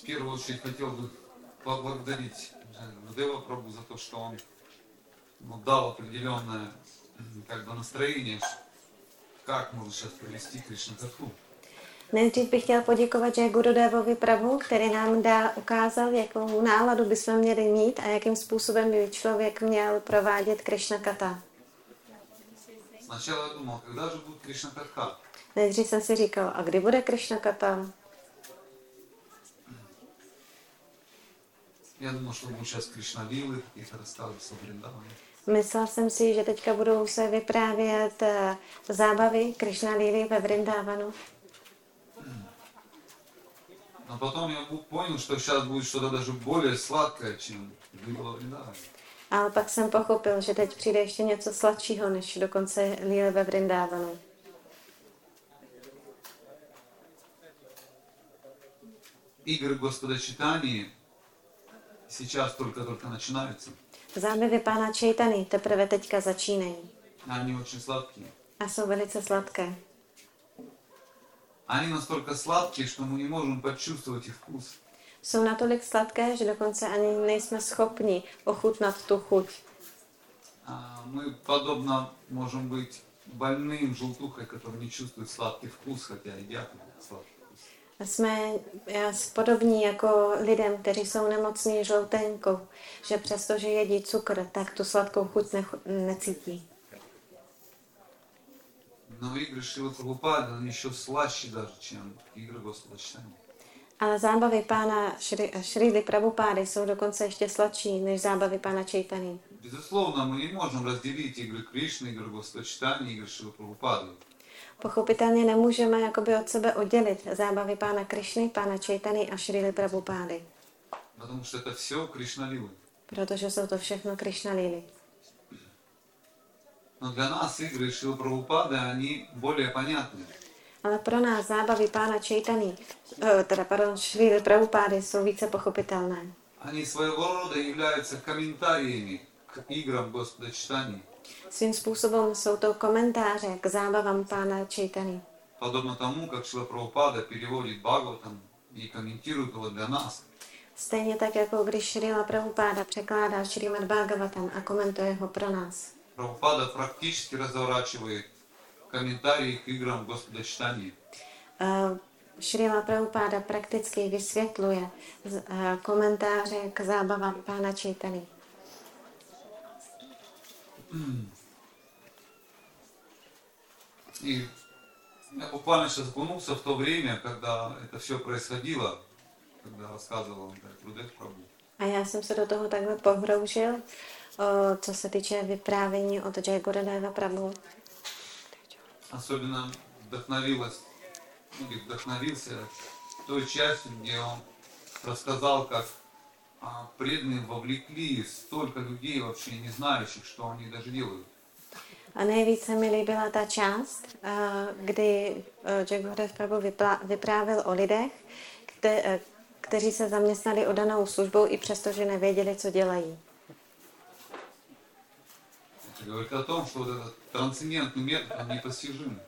в первую очередь хотел бы поблагодарить Гудева Прабху за то, что он дал определенное настроение, как можно сейчас провести Кришна-катху. Nejdřív bych chtěl poděkovat, že Gurudevovi Prabhu, který nám ukázal, jakou náladu bychom měli mít a jakým způsobem by člověk měl provádět Krishna Katha. Nejdřív jsem si říkal, a kdy bude Krishna Katha? Myslel jsem si, že teďka budou se vyprávět zábavy Krishna Líly ve Vrindavanu. Но потом я понял, что сейчас будет что-то даже более сладкое, чем было в Вриндаване. Ale pak jsem pochopil, že teď přijde ještě něco sladšího, než dokonce Líly ve Vrindavanu. Игры Господа Чайтаньи сейчас только-только начинаются. Záběvy Pána Čajtany teprve teďka začínají. Они очень сладкие. A jsou velice sladké. Они настолько сладкие, что мы не можем почувствовать их вкус. Jsou natolik sladké, že dokonce ani nejsme schopni ochutnat tu chuť. Мы подобно можем быть больным желтухой, который не чувствует сладкий вкус, хотя едят сладкий вкус. Jsme podobní jako lidem, kteří jsou nemocní žloutenkou, že přestože jedí cukr, tak tu sladkou chuť necítí. Но игры Шрилы Прабхупады, они еще слаще даже, чем игры Господа Чайтаньи. Ale zábavy Pána Šrýly Prabhupády jsou dokonce ještě sladší než zábavy Pána Čajtany. Безусловно, мы не можем разделить игры Кришны, игры Господа Чайтаньи, игры Шрилы Прабхупады. Pochopitelně nemůžeme jakoby od sebe oddělit zábavy Pána Krišny, Pána Čajtany a Šrýly Prabhupády. Потому что это все Кришна-лилы. Protože jsou to všechno Krišna-lily. Но для нас игры Шрилы Прабхупады, они более понятны. Ale pro nás zábavy Pána Čajtany, Šrýly Prabhupády jsou více pochopitelné. Они своего рода являются комментариями к играм Господа Чайтаньи. Svým způsobem jsou to komentáře k zábavám Pána Čajtany. Подобно тому, как Шрила Прабхупада переводит Бхагаватам и комментирует его для нас. Stejně tak, jako když Šrila Prabhupáda překládá Šrímad Bhagavatam a komentuje ho pro nás. Прабхупада практически разворачивает комментарии к играм Господа Чайтаньи. Шрила Прабхупада практически высветлюет комментарии к забавам Пана Чайтаньи. И я буквально сейчас окунулся в то время, когда это все происходило, когда рассказывал Гурудев Прабху. A já jsem se do toho takhle pohroužil, co se týče vyprávění od Jaya Gurudeva Prabhu. Особенно вдохновился той частью, где он рассказал, как преданные вовлекли столько людей, вообще не знающих, что они даже делают. A nejvíce mi líbila ta část, kdy Jaya Gurudev Prabhu vyprávěl o lidech, kteří se zaměstnali oddanou službou i přesto, že nevěděli, co dělají. Говорит о том, что вот этот трансцендентный метод, он непостижим.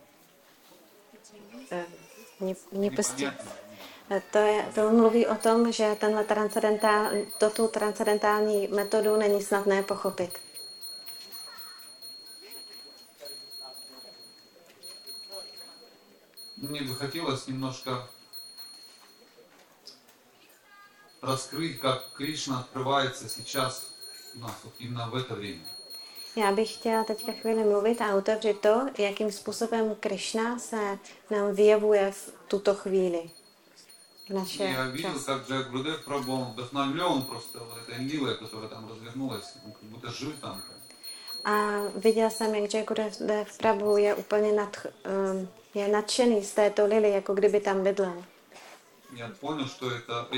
To mluví o tom, že tu transcendentální metodu není snadné pochopit. Мне бы хотелось немножко раскрыть, как Кришна открывается сейчас у нас именно в это время. Já bych chtěla teďka chvíli mluvit a otevřít to, jakým způsobem Krishna se nám vyjevuje v tuto chvíli. Já viděl, jak Jaya Gurudev Prabhu vdechnavljen prostě tou lilou, která tam rozvinulась, jak budто žil tam. A viděl jsem, jak Jaya Gurudev Prabhu je úplně nadšený z této lily, jako kdyby tam bydlel. Já pochopil,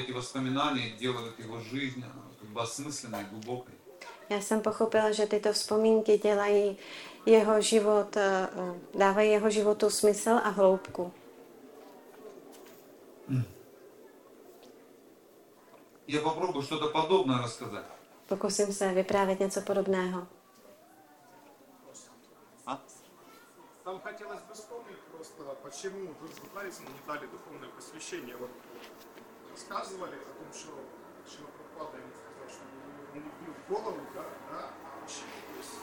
že ty vzpomínání dělají jeho život smysluplný, hluboký. Já jsem pochopila, že tyto vzpomínky dělají jeho život, dávají jeho životu smysl a hloubku. Já popróbuji něco podobného rozkázat. Pokusím se vyprávět něco podobného. Tam хотелось бы вспомнить просто, почему вы с Гурудевом не дали духовное посвящение. рассказывали о том, что Шилапрабхупада сказал, что он любил голову, да, а вообще, то есть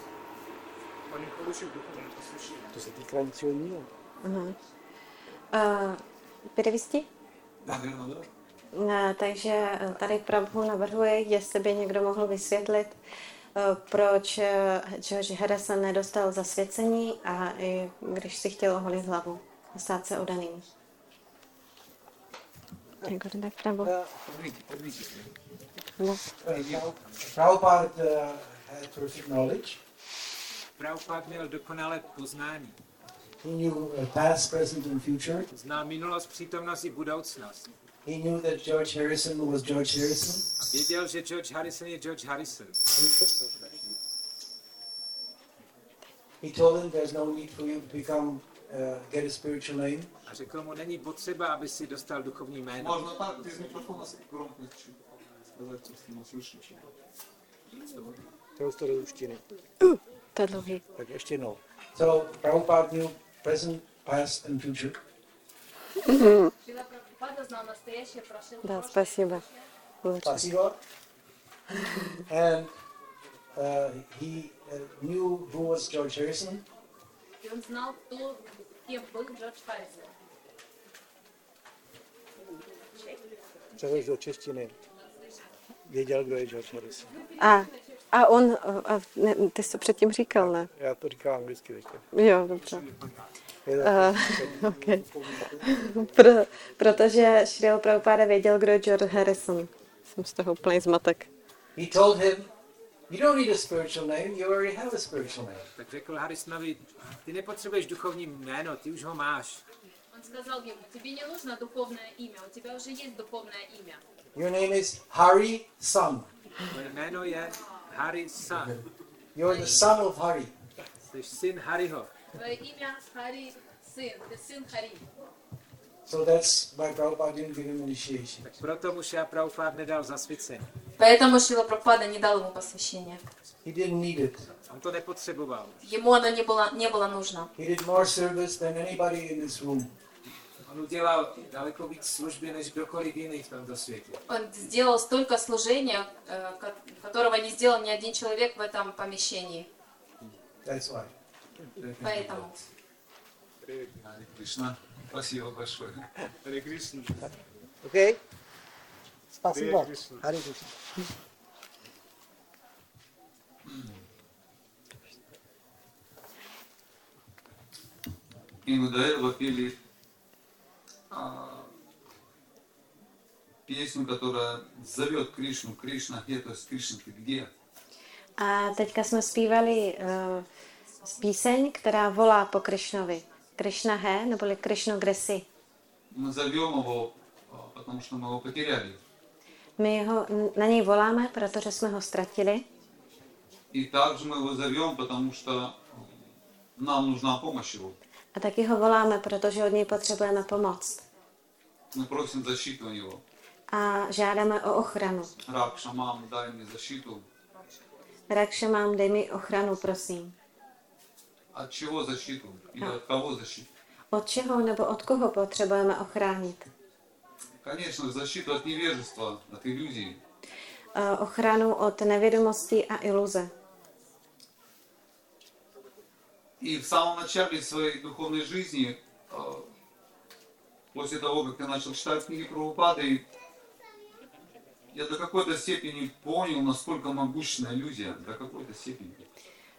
он не получил духовное посвящение. То есть это декларационировал? Угу. Перевести? Да, наверное, да. Takže tady Prabhu navrhuje, jestli by někdo mohl vysvětlit, proč George Harrison nedostal zasvěcení a i když si chtěl oholit hlavu a stát se odaným. Prabhupada měl dokonalé poznání. Znal minulost, přítomnost i budoucnost. He knew that George Harrison was George Harrison. Věděl, že George Harrison je George Harrison. He told him there's no need for you to become get a spiritual name. A řekl mu, není potřeba, aby si dostal duchovní jméno. Možná tak, ty z mikrofonu asi gromně čím. To je z toho ruštiny. To dlouhý. Tak ještě jednou. So, Prabhupada knew present, past and future. Да, спасибо. Спасибо. And he knew who was George Harrison. И он знал, кто кем был Джордж Харрисон. Přeložil do češtiny. Věděl, kdo je George Harrison. A on, ty jsi to předtím říkal, ne? Já to říkám anglicky teď. Jo, dobře. Okay. Protože Šrila Prabhupáda věděl, kdo je George Harrison. Jsem z toho úplně zmatek. He told him, you don't need a spiritual name, you already have a spiritual name. Tak řekl Harrisonovi, ty nepotřebuješ duchovní jméno, ty už ho máš. On сказал ему, тебе не нужно духовное имя, у тебя уже есть духовное имя. Your name is Harrison. Tvoje jméno je Harrison. You're the son of Hari. Jsi syn Hariho. Твое имя Хари, сын, ты сын Хари. So that's why Prabhupada didn't give him initiation. Proto mu Šrila Prabhupada nedal zasvěcení. Поэтому Шрила Прабхупада не дал ему посвящение. He didn't need it. On to nepotřeboval. Ему оно не было нужно. He did more service than anybody in this room. Он уделал далеко víc služby než kdokoliv jiný v tomto světě. Он сделал столько служения, которого не сделал ни один человек в этом помещении. That's why. Поэтому. Привет, Хари Кришна. Спасибо большое. Хари Кришна. Окей? Спасибо. Хари Кришна. И мы до этого пели песню, которая зовет Кришну. Кришна, где? То есть Кришна, ты где? А teďka jsme zpívali píseň, která volá po Krišnovi. Krišna he, neboli Krišno, kde jsi? My ho, na něj voláme, protože jsme ho ztratili. A taky ho voláme, protože od něj potřebujeme pomoc. A žádáme o ochranu. Rakšamám, dej mi ochranu, prosím. Od čeho zaštitu? Ili od koho zaštitu? Od čeho nebo od koho potřebujeme ochránit? Конечно, zaštitu od nevěrstva, od iluzí. Ochranu od nevědomosti a iluze. И в самом начале своей духовной жизни, после того, как я начал читать книги Прабхупады, я до какой-то степени понял, насколько могущественна иллюзия, до какой-то степени.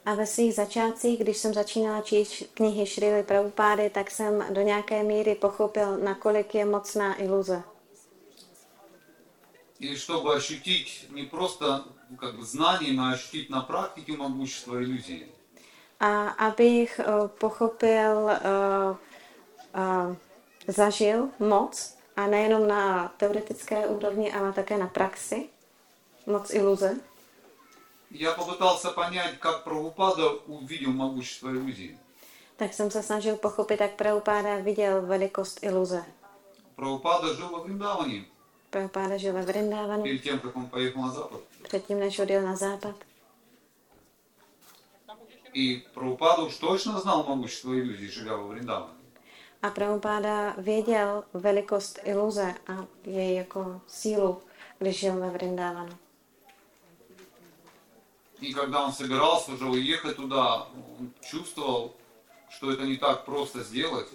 A ve svých začátcích, když jsem začínala číst knihy Šrily Prabhupády, tak jsem do nějaké míry pochopil, nakolik je mocná iluze. И чтобы ощутить не просто как бы знанием, а ощутить на практике могущество иллюзии. A abych pochopil, zažil moc, a nejenom na teoretické úrovni, ale také na praxi, moc iluze. Я попытался понять, как Прабхупада увидел могущество иллюзии. Так jsem se snažil pochopit, jak Prabhupada viděl velikost iluze. Prabhupada žil ve Vrindavanu. Prabhupada žil ve Vrindavanu. Перед тем, как он поехал на запад. Předtím, než odjel na západ. И Прабхупада уж точно знал могущество иллюзии, живя во Вриндаване. A Prabhupáda věděl velikost iluze a její jako sílu, když žil ve Vrindavanu. И когда он собирался уже уехать туда, он чувствовал, что это не так просто сделать.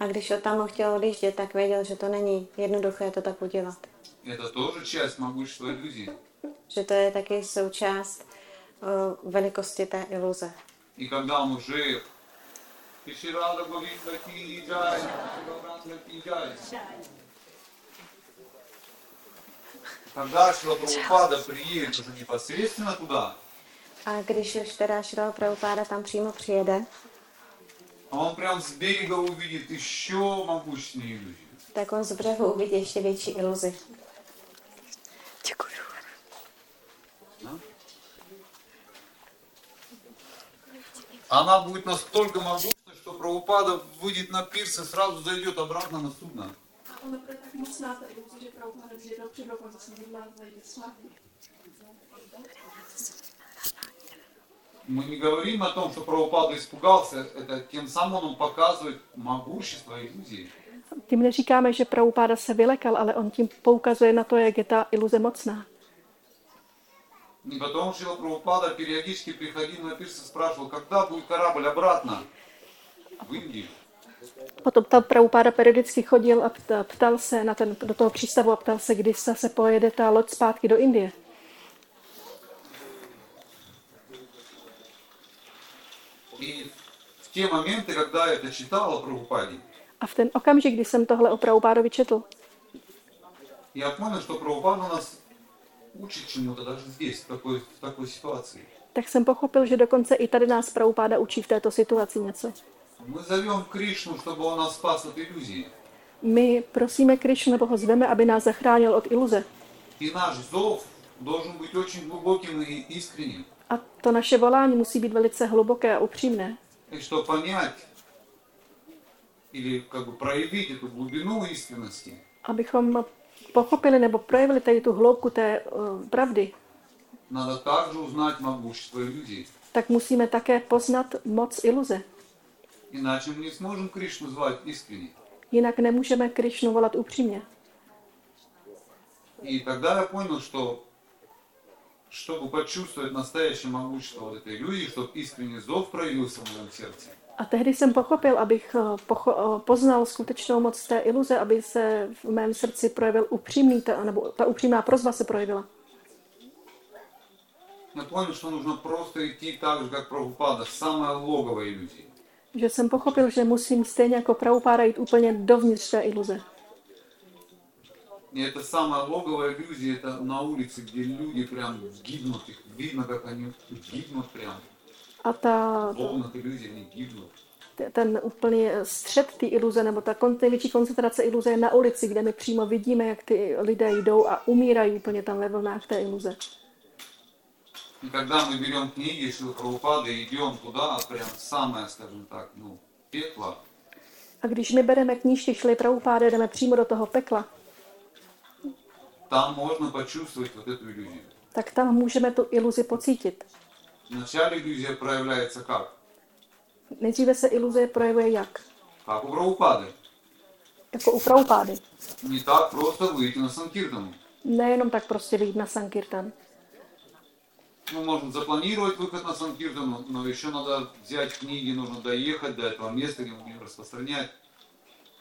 A když odtamho chtěl odjíždět, tak věděl, že to není jednoduché to tak udělat. Это тоже часть могущества иллюзии. Že to je taky součást velikosti té iluze. И когда он уже Krishna Govinda ki jai, Govinda ki jai. Когда Шрила Прабхупада приедет уже непосредственно туда, а když už teda Šrila Prabhupada tam přímo přijede, он прям с берега увидит еще могущественную иллюзию. Так он с берега увидит еще větší iluzi. Děkuju. Она будет настолько могущественна, что Прабхупада выйдет на пирс и сразу зайдет обратно на судно. Ona bude tak mocná ta iluze, že Prabhupada zjednou před rokem zase vedla a zajde slavně. Мы не говорим о том, что Прабхупада испугался, это тем самым он показывает могущество иллюзии. Tím neříkáme, že Prabhupada se vylekal, ale on tím poukazuje na to, jak je ta iluze mocná. И потом Шрила Прабхупада периодически приходил на пирс и спрашивал, когда будет корабль обратно в Индию. Potom tam Prabhupada periodicky chodil a ptal se na ten, do toho přístavu a ptal se, kdy se pojede ta loď zpátky do Indie. A v ten okamžik, kdy jsem tohle o Prabhupádovi četl, tak jsem pochopil, že dokonce i tady nás Prabhupáda učí v této situaci něco. Мы зовем Кришну, чтобы он нас спас от иллюзии. Мы просим Кришну, Бога звем, чтобы нас сохранил от иллюзии. И наш зов должен быть очень глубоким и искренним. А то наше волание мусí být velice hluboké a upřímné. И чтобы понять или как бы проявить эту глубину искренности. Abychom pochopili nebo projevili tady tu hloubku té pravdy. Надо также узнать могущество иллюзий. Tak musíme také poznat moc iluze. Иначе мы не сможем Кришну звать искренне. Jinak nemůžeme Krišnu volat upřímně. И тогда я понял, что чтобы почувствовать настоящее могущество вот этой иллюзии, чтобы искренний зов проявился в моем сердце. A tehdy jsem pochopil, abych poznal skutečnou moc té iluze, aby se v mém srdci projevil upřímný, nebo ta upřímná prosba se projevila. Я понял, что нужно просто идти так же, как Прабхупада, в самое логово иллюзии. Že jsem pochopil, že musím stejně jako Prabhupáda jít úplně dovnitř té iluze. Je to samá logová iluze, je to na ulici, kde lidi prám gibnou, vidno, jak oni gibnou prám. A ta iluze ne gibnou. Ten úplný střed té iluze, nebo ta největší koncentrace iluze je na ulici, kde my přímo vidíme, jak ty lidé jdou a umírají úplně tam ve vlnách té iluze. И когда мы берем книги Шрилы Прабхупады и идем туда, прям самое, скажем так, пекло. А když my bereme knížky Šrily Prabhupády, jdeme přímo do toho pekla. Там можно почувствовать вот эту иллюзию. Tak tam můžeme tu iluzi pocítit. Вначале иллюзия проявляется как? Nejdříve se iluze projevuje jak? Как у Прабхупады. Jako u Prabhupády. Не так просто выйти на Санкиртану. Nejenom tak prostě vyjít na Sankirtan. Мы можем запланировать выход на Санкиртану, но еще надо взять книги, нужно доехать до этого места, где мы будем распространять.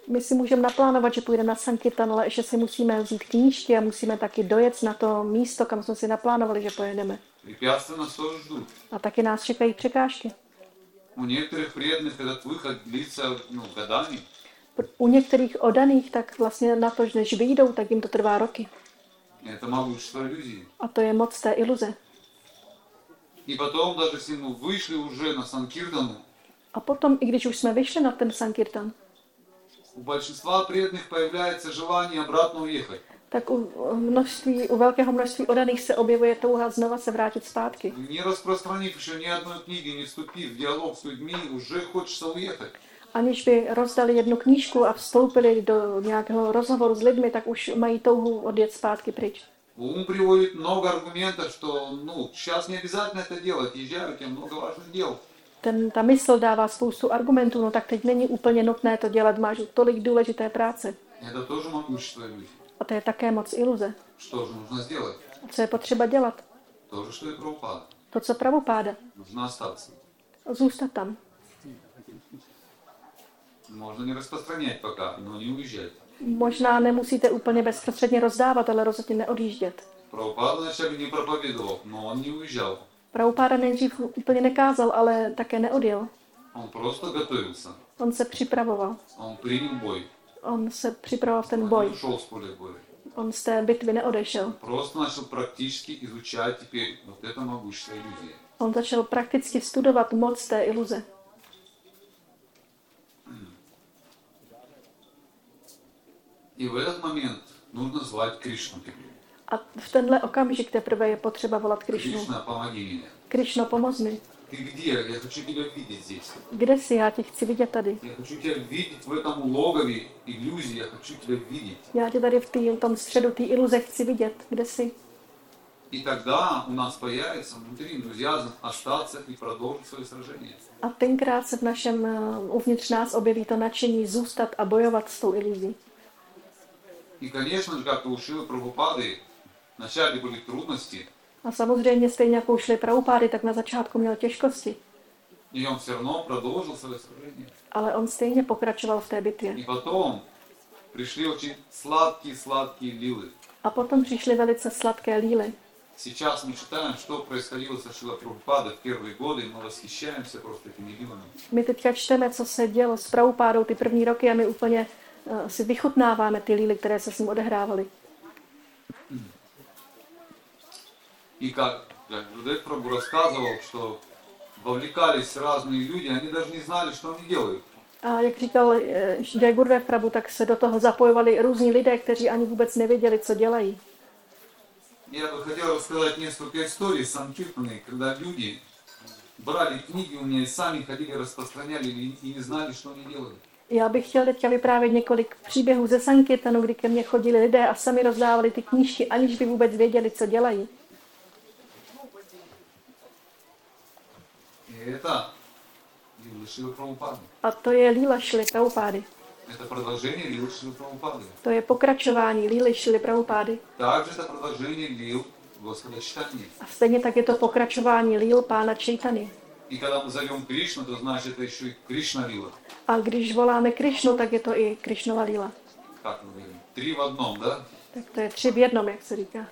My si můžeme naplánovat, že půjdeme na Sankirtan, ale ještě si musíme vzít knížky a musíme taky dojet na to místo, kam jsme si naplánovali, že pojedeme. A taky nás čekají překážky. U některých oddaných, tak vlastně na to, než vyjdou, tak jim to trvá roky. A to je moc té iluze. И потом, даже если мы вышли уже на Санкиртану, а потом, и když už jsme vyšli na ten Sankirtan, у большинства преданных появляется желание обратно уехать. Так у velkého množství oddaných se objevuje touha znova se vrátit zpátky. Не распространив еще ни одной книги, не вступив в диалог с людьми, уже хочется уехать. Aniž by rozdali jednu knížku a vstoupili do nějakého rozhovoru s lidmi, tak už mají touhu odjet zpátky pryč. Ум приводит много аргументов, что сейчас не обязательно это делать, езжай, у тебя много важных дел. ta mysl dává spoustu argumentů, no tak teď není úplně nutné to dělat, máš tolik důležité práce. A to je také moc iluze. Co je potřeba dělat? To, co Prabhupáda. Zůstat tam. Možná nemusíte úplně bezprostředně rozdávat, ale rozhodně neodjíždět. Prabhupáda nejdřív úplně nekázal, ale také neodjel. On se připravoval. On se připravoval v ten boj. On z té bitvy neodešel. On začal prakticky studovat moc té iluze. A v tenhle okamžik teprve je potřeba volat Krišnu. Krišno, pomoz mi. Kde jsi? Já tě chci vidět tady. Já tě tady v tom středu té iluze chci vidět. Kde jsi? A tenkrát se v našem uvnitř nás objeví to nadšení zůstat a bojovat s tou iluzí. A samozřejmě stejně jako ušli Prabhupády, tak na začátku měl těžkosti. Ale on stejně pokračoval v té bitvě. A potom přišly velice sladké líly. My teďka čteme, co se dělo s Prabhupádou ty první roky a my úplně si vychutnáváme ty líly, které se s ním odehrávaly. И как Гурудев Прабху рассказывал, что вовлекались разные люди, они даже не знали, что они делают. A jak říkal Jai Gurudev Prabhu, tak se do toho zapojovali různí lidé, kteří ani vůbec nevěděli, co dělají. Я бы хотел рассказать несколько историй санкиртаны, когда люди брали книги у меня и сами ходили, распространяли и не знали, что они делают. Já bych chtěl teďka vyprávět několik příběhů ze Sankirtanu, kdy ke mně chodili lidé a sami rozdávali ty knížky, aniž by vůbec věděli, co dělají. A to je Lila Šily Prabhupády. To je pokračování Lily Šily Prabhupády. A stejně tak je to pokračování Lil Pána Čejtany. A když voláme Krišnu, tak je to i Krišnova Lila. Tak to je 3 v 1, jak se říká.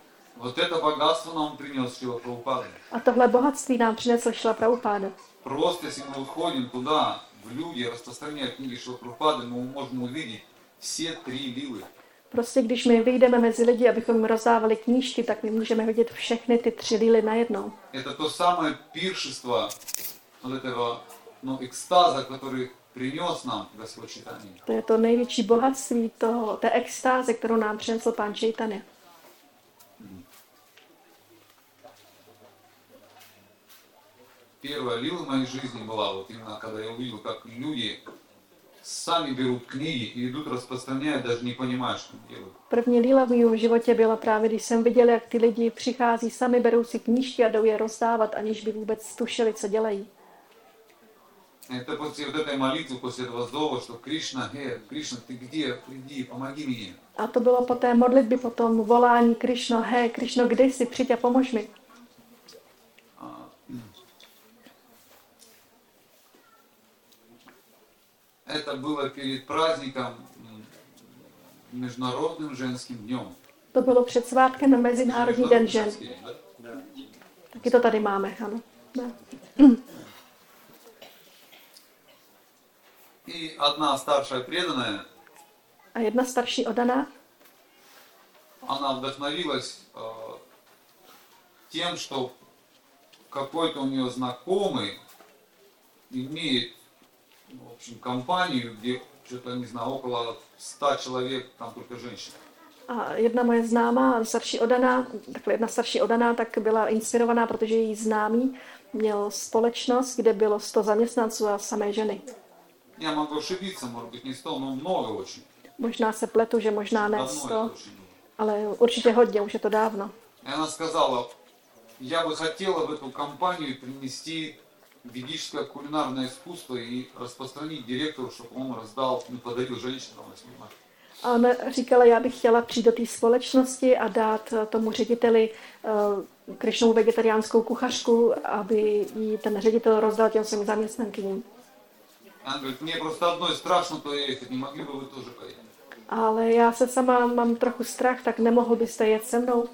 A tohle bohatství nám přinesl Šila Prabhupáda. Просто если мы уходим туда, в люди распространяют книги Шрила Прабхупады, мы можем увидеть все 3 лилы. Prostě když my vyjdeme mezi lidi, abychom rozdávali knížky, tak my můžeme vidět všechny ty 3 lily najednou. Это то самое пиршество вот этого, экстаза, который принес нам Господь Чайтанья. To je to největší bohatství té extáze, kterou nám přinesl Pán Čejtanya. Первая лила в моей жизни была, вот именно когда я увидел, как люди сами берут книги и идут распространяют, даже не понимая, что делают. První lila v mém životě byla právě, když jsem viděl, jak ty lidi přichází, sami berou si knížky a jdou je rozdávat, aniž by vůbec tušili, co dělají. Это после вот этой молитвы, после этого зова, что Кришна, Кришна, ты где? Приди, помоги мне. A to bylo po té modlitbě, po tom volání Krishno, hej, Krishno, kde jsi? Přijď a pomož mi. Это было перед праздником Международным женским днем. To bylo před svátkem na Mezinárodní den žen. Taky to tady máme, ano. И одна старшая преданная. А jedna starší oddaná. Она вдохновилась тем, что какой-то у нее знакомый имеет в общем, компанию, где что-то, не знаю, около 100 человек, там только женщины. A jedna moje známá, jedna starší odaná, tak byla inspirovaná, protože její známý měl společnost, kde bylo 100 zaměstnanců a samé ženy. Já mohu ошибиться, может быть, не 100, но много очень. Možná se pletu, že možná ne 100, ale určitě hodně, už je to dávno. Она сказала: "Я бы хотела в эту компанию принести ведическое кулинарное искусство и распространить директору, чтобы он раздал, подарил женщинам. A ona říkala, já bych chtěla přijít do té společnosti a dát tomu řediteli Krišnovou vegetariánskou kuchařku, aby ji ten ředitel rozdal těm svým zaměstnankyním. Ale já se sama mám trochu strach, tak nemohl byste jet se mnou?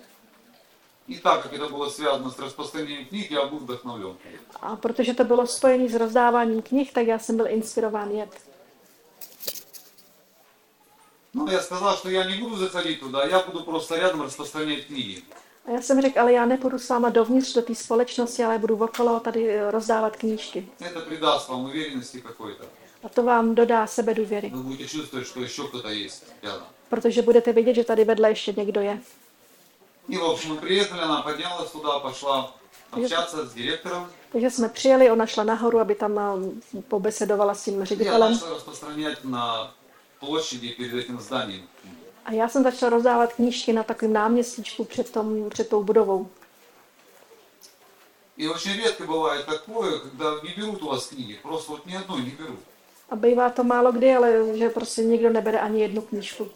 A protože to bylo spojené s rozdáváním knih, tak já jsem byl inspirován jet. No, já сказал, že já nebudu zasadit tuda, já budu prostě rядом rozprostřenět knihy. A já jsem řekl, ale já nepůjdu sama dovnitř do té společnosti, ale budu okolo tady rozdávat knížky. To přidáš vám uvěřenosti какой-то. A to vám dodá sebedůvěry. Vy budete cítit, že ještě kdo tady je. Protože budete vědět, že tady vedle ještě někdo je. И в общем, приехали, она поднялась туда, пошла общаться с директором. Takže jsme přijeli, ona šla nahoru, aby tam pobesedovala s tím ředitelem. A já jsem začala rozdávat knížky na takovém náměstíčku před tou budovou. A bývá to málo kdy, ale že prostě nikdo nebere ani jednu knížku.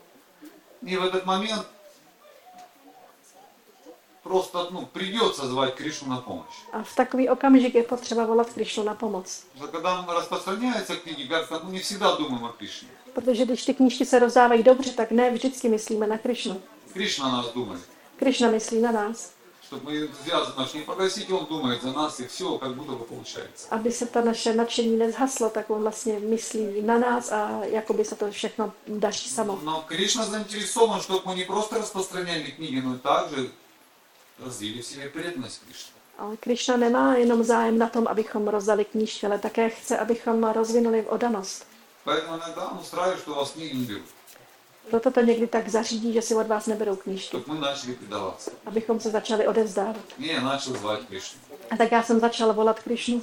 A v takový okamžik je potřeba volat Krišnu na pomoc. Protože když ty knížky se rozdávají dobře, tak ne vždycky myslíme na Krišnu. Krišna myslí na nás. Aby se ta naše nadšení nezhaslo, tak on vlastně myslí na nás a jakoby se to všechno daří samo. No Krišna zainteresovan, že my ne prostě rozprostřeněli knihy, ale takže rozdíli v sebe přednost Krišna. Ale Krišna nemá jenom zájem na tom, abychom rozdali knížky, ale také chce, abychom rozvinuli odanost. Proto to někdy tak zařídí, že si od vás neberou knížky. Abychom se začali odevzdávat. A tak já jsem začala volat Krišnu.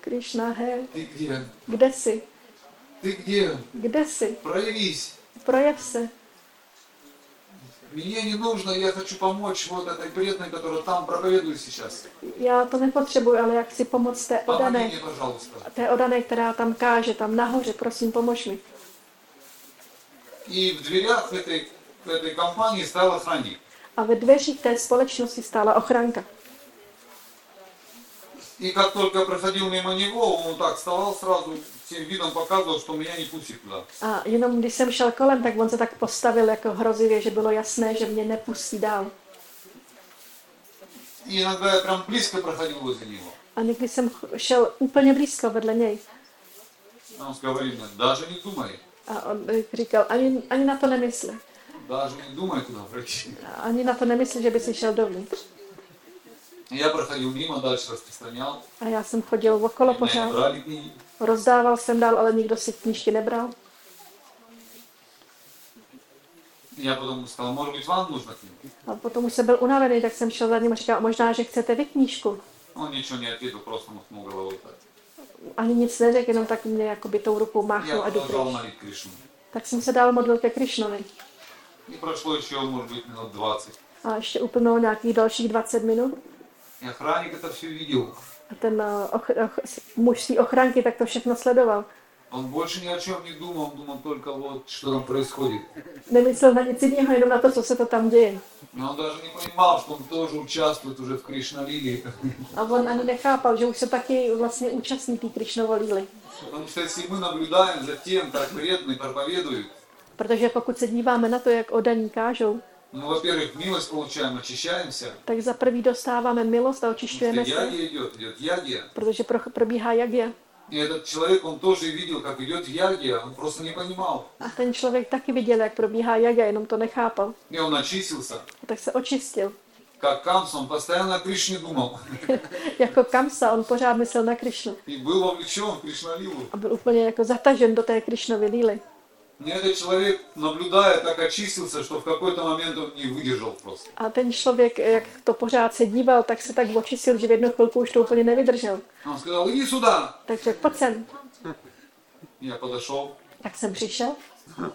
Krišna, he. Ty kde? Kde jsi? Ty kde? Kde jsi? Projev se. Мне не нужно, я хочу помочь вот этой преданной, которая там проповедует сейчас. Я to nepotřebuji, ale já chci pomoct té odané. Té odané, která tam káže, tam nahoře, prosím, pomož mi. И в дверях этой компании стоял охранник. A ve dveřích té společnosti stála ochranka. И как только проходил мимо него, он так вставал сразу, всем видом показывал, что меня не пустит туда. А, jenom když jsem šel kolem, tak on se tak postavil jako hrozivě, že bylo jasné, že mě nepustí dál. И иногда я прям близко проходил возле него. A někdy jsem šel úplně blízko vedle něj. Он говорил, даже не думай. A on říkal, ani na to nemysli. Даже не думай туда пройти. Ani na to nemysli, že by si šel dovnitř. Я проходил мимо, дальше распространял. А я сам ходил около пожар. Роздавал jsem dál, ale nikdo si knížky nebral. Я потом сказал, может быть, вам нужна книга. А потом už jsem byl unavený, tak jsem šel za ním a říkal, možná, že chcete vy knížku. Он ничего не ответил, просто махнул головой так. Ani nic neřekl, jenom tak mě jakoby tou rukou máchnul a doprl. Tak jsem se dál modlil ke Krišnovi. И прошло еще, может быть, минут 20. A ještě uplynulo nějakých dalších 20 minut. И охранник это все видел. A ten muž z té ochranky tak to všechno sledoval. Он больше ни о чем не думал, он думал только вот, что там происходит. Nemyslel na nic jiného, jenom na to, co se to tam děje. Но он даже не понимал, что он тоже участвует уже в Кришна-лиле. A on ani nechápal, že už se taky vlastně účastní té Krišnovo-líly. Потому что если мы наблюдаем за тем, как преданные проповедуют. Protože pokud se díváme na to, jak oddaní kážou, ну, во-первых, милость получаем, очищаемся. Так за prvý dostáváme milost a očišťujeme se. Идёт ягья. Protože probíhá ягья. И этот человек, он тоже видел, как идёт ягья, он просто не понимал. A ten člověk taky viděl, jak probíhá ягья, jenom to nechápal. И он очистился. Tak se očistil. Как Камса, он постоянно о Кришне думал. Jako Kamsa, on pořád myslel na Krišnu. И был вовлечён в Кришналилу. A byl úplně jako zatažen do té Krišnovy líly. Этот человек, наблюдая, так очистился, что в какой-то момент он не выдержал просто. А ten člověk, jak to pořád se díval, tak se tak očistil, že v jednu chvilku už to úplně nevydržel. Он сказал: "Иди сюда". Так řekl: "Pojď sem". Я подошёл. Tak jsem přišel.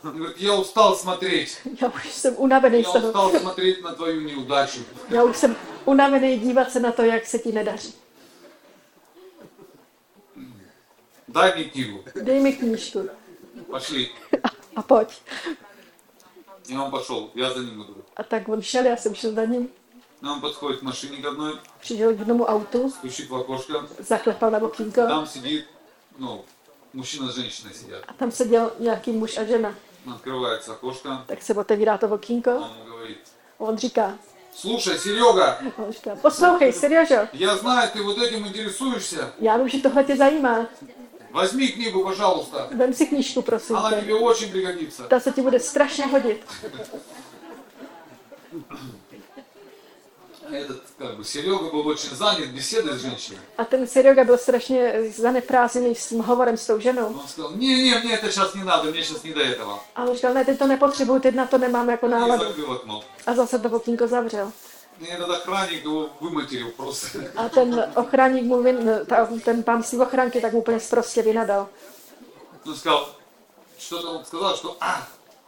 Говорит: "Я устал смотреть". Já už jsem unavený z toho. Я устал смотреть на твою неудачу. Já už jsem unavený dívat se na to, jak se ti nedaří. Daj mi knihu. Dej mi knížku. Pošli. A pojď. И он пошел, я за ним иду. А так он шел, я сам шел за ним. И он подходит к машине к одной. Придел к одному авто. Стучит в окошко. Захлопал на окинко. Там сидит, мужчина с женщиной сидят. А там сидел некий муж и жена. Открывается окошко. Так се otevírá to okýnko. Он говорит. Он říká. Слушай, Серега. Он říká, послушай, Сережа. Я знаю, ты вот этим интересуешься. Я vím, že tohle tě zajímá. Возьми книгу, пожалуйста. Vem si knížku, prosím. Она тебе очень пригодится. Ta se ti bude strašně hodit. Этот, Серега был очень занят беседой с женщиной. А ten Серега byl strašně zaneprázdněný s tím hovorem s tou ženou. Он сказал: "Не, это сейчас не надо, мне сейчас не до этого." A on říkal: "Ne, teď to nepotřebuju, teď na to nemám jako náladu." A zase to okýnko zavřel. Этот охранник его выматерил просто. А ten ochranník mu ten pán z ochranky tak mu úplně sprostě vynadal. Он сказал, что-то он сказал, что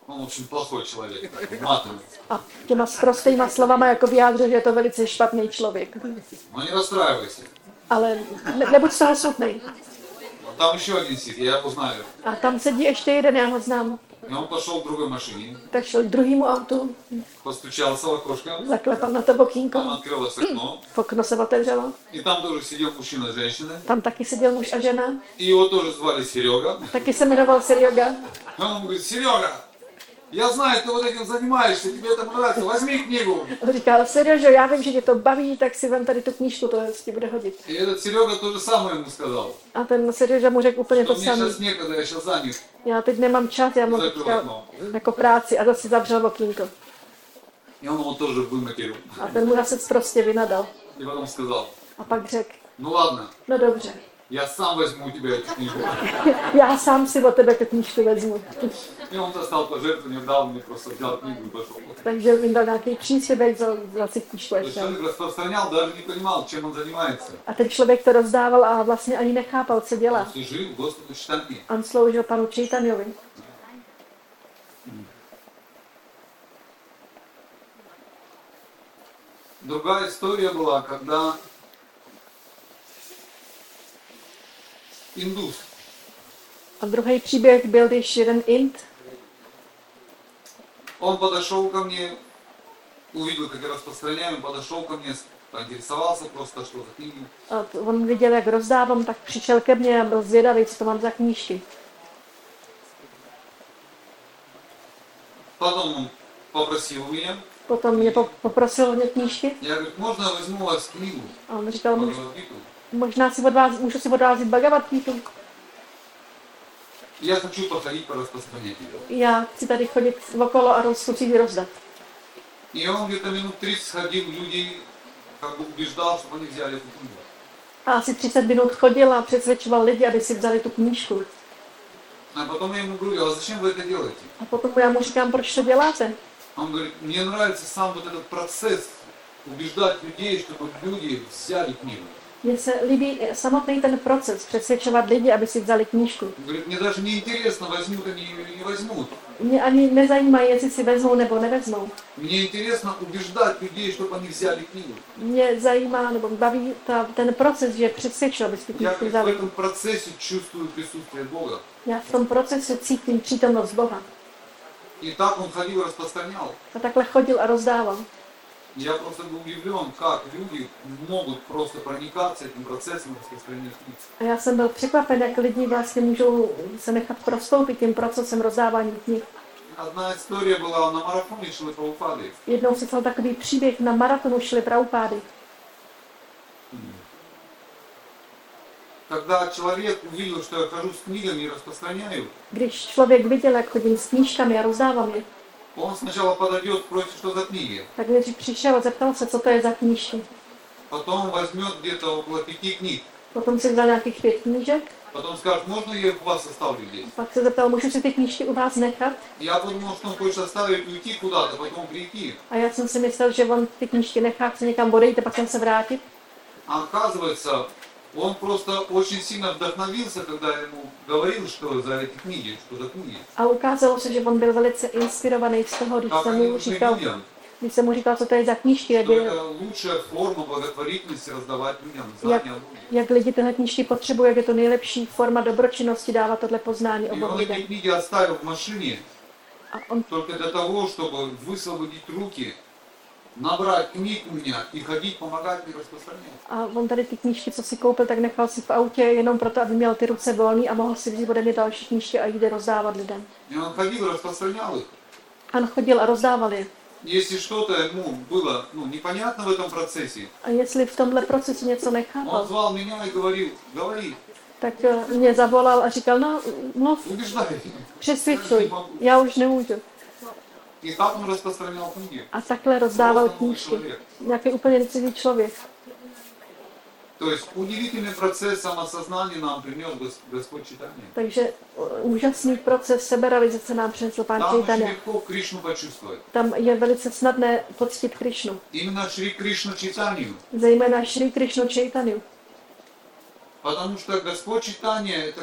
он очень плохой человек, матом. А těma sprostýma slovama jako vyjádřil, že je to velice špatný člověk. No, не расстраивайся. Ale nebuď z toho smutný. Там еще один сидит, я его знаю. A tam sedí ještě jeden, já ho znám. И он пошел к другой машине. Так шел к другому авто. Постучался в окошко. Закляпал на то окинко. Там открылось окно. Окно се otevřelo. И там тоже сидел мужчина с женщиной. Там таки сидел муж и жена. И его тоже звали Серега. Таки се jmenoval Серега. Он говорит: "Серега, я знаю, ты вот этим занимаешься, тебе это нравится, возьми книгу." Říkal: "Сережа, já vím, že tě to baví, tak si vem tady tu knížku, to ti bude hodit." И этот Серега тоже самое ему сказал. А ten Сережа mu řekl úplně to samé. Já teď nemám čas, já mám jako práci a zase zavřel okýnko. И он его тоже выматерил. А ten mu zase prostě vynadal. И потом сказал. A pak řekl. Ну ладно. No dobře. Я сам возьму у тебя эту книгу. Я сам себе от тебя эту книжку возьму. И он достал пожертвование, дал мне, просто взял книгу и пошел. Takže mi dal nějaký přísebek za knížku. To člověk rozprostřeněl, даже не понимал, чем он занимается. A ten člověk to rozdával a vlastně ani nechápal, co dělá. On sloužil panu Čejtanjovi. Другая история была, когда Indus. A druhý příběh byl, když jeden Ind. Он подошел ко мне, увидел, как я распространяю, подошел ко мне, поинтересовался просто, что за книги. Он viděl, jak rozdávám, tak přišel ke mně a byl zvědavý, co to mám za knížky. Потом он попросил меня. Potom mě poprosil o knížky. Я говорю: "Можно я возьму у вас книгу?" A on říkal: "Možná si od vás, můžu si odvázit Bhagavad Gita." Já хочу походить по распространению. Já chci tady chodit okolo a rozsoučit rozdat. И он где-то минут 30 ходил людей, как бы убеждал, чтобы они взяли эту книгу. A asi 30 minut chodil a přesvědčoval lidi, aby si vzali tu knížku. А потом я ему говорю: "А зачем вы это делаете?" A potom já mu říkám: "Proč to děláte?" Он говорит: "Мне нравится сам вот этот процесс убеждать людей, чтобы люди взяли книгу." Mně se líbí samotný ten proces, přesvědčovat lidi, aby si vzali knížku. Mě ani nezajímá, jestli si vezmou nebo nevezmou. Mě zajímá, nebo baví ten proces, že přesvědčil, aby si knížku vzali. Já v tom procesu cítím přítomnost Boha. A takhle chodil a rozdával. Я просто был удивлен, как люди могут просто проникаться этим процессом распространения книг. А я сам был překvapen, jak lidi vlastně můžou se nechat prostoupit tím procesem rozdávání knih. Одна история была на марафоне Шрилы Прабхупады. Jednou se stal takový příběh na maratonu Šrily Prabhupády. Когда человек увидел, что я хожу с книгами и распространяю. Když člověk viděl, jak chodím s knížkami a rozdávám je. Он сначала подойдет, спросит, что за книги. Так значит, пришел, запитался, что это за книжки. Потом возьмет где-то около 5 книг. Потом si vzal nějakých 5 knížek. Потом скажет: "Можно я у вас оставлю здесь?" Pak se zeptal: "Můžu si ty knížky u vás nechat?" Я подумал, что он хочет оставить, уйти куда-то, потом прийти. А я jsem si myslel, že on ty knížky nechá, chce někam odejít a pak se vrátit. А оказывается, он просто очень сильно вдохновился, когда я ему говорил, что за эти книги, что за книги. А оказалось, что он был velice inspirovaný z toho, když jsem mu říkal, Když jsem mu říkal, co to je za knížky, jak lidi tyhle knížky potřebují, jak je to nejlepší forma dobročinnosti dávat tohle poznání o Bohu lidem. A on только для того, чтобы высвободить руки, набрать книг у меня и ходить помогать мне распространять. A on tady ty knížky, co si koupil, tak nechal si v autě jenom proto, aby měl ty ruce volné a mohl si vzít ode mě další knížky a jde rozdávat lidem. On chodil a rozdával je. Если что-то ему было, непонятно в этом процессе. A jestli v tomhle procesu něco nechápal. Он звал меня и говорил: "Говори". Tak mě zavolal a říkal, mluv, přesvědčuj, já už nemůžu. A takhle rozdával knížky, nějaký úplně cizí člověk. Takže úžasný proces seberealizace nám přinesl Pán Čejtanya. Tam je velice snadné poctit Krišnu. Zejména Šri Krišnu Čejtanyu. Потому что Господь Чайтанья это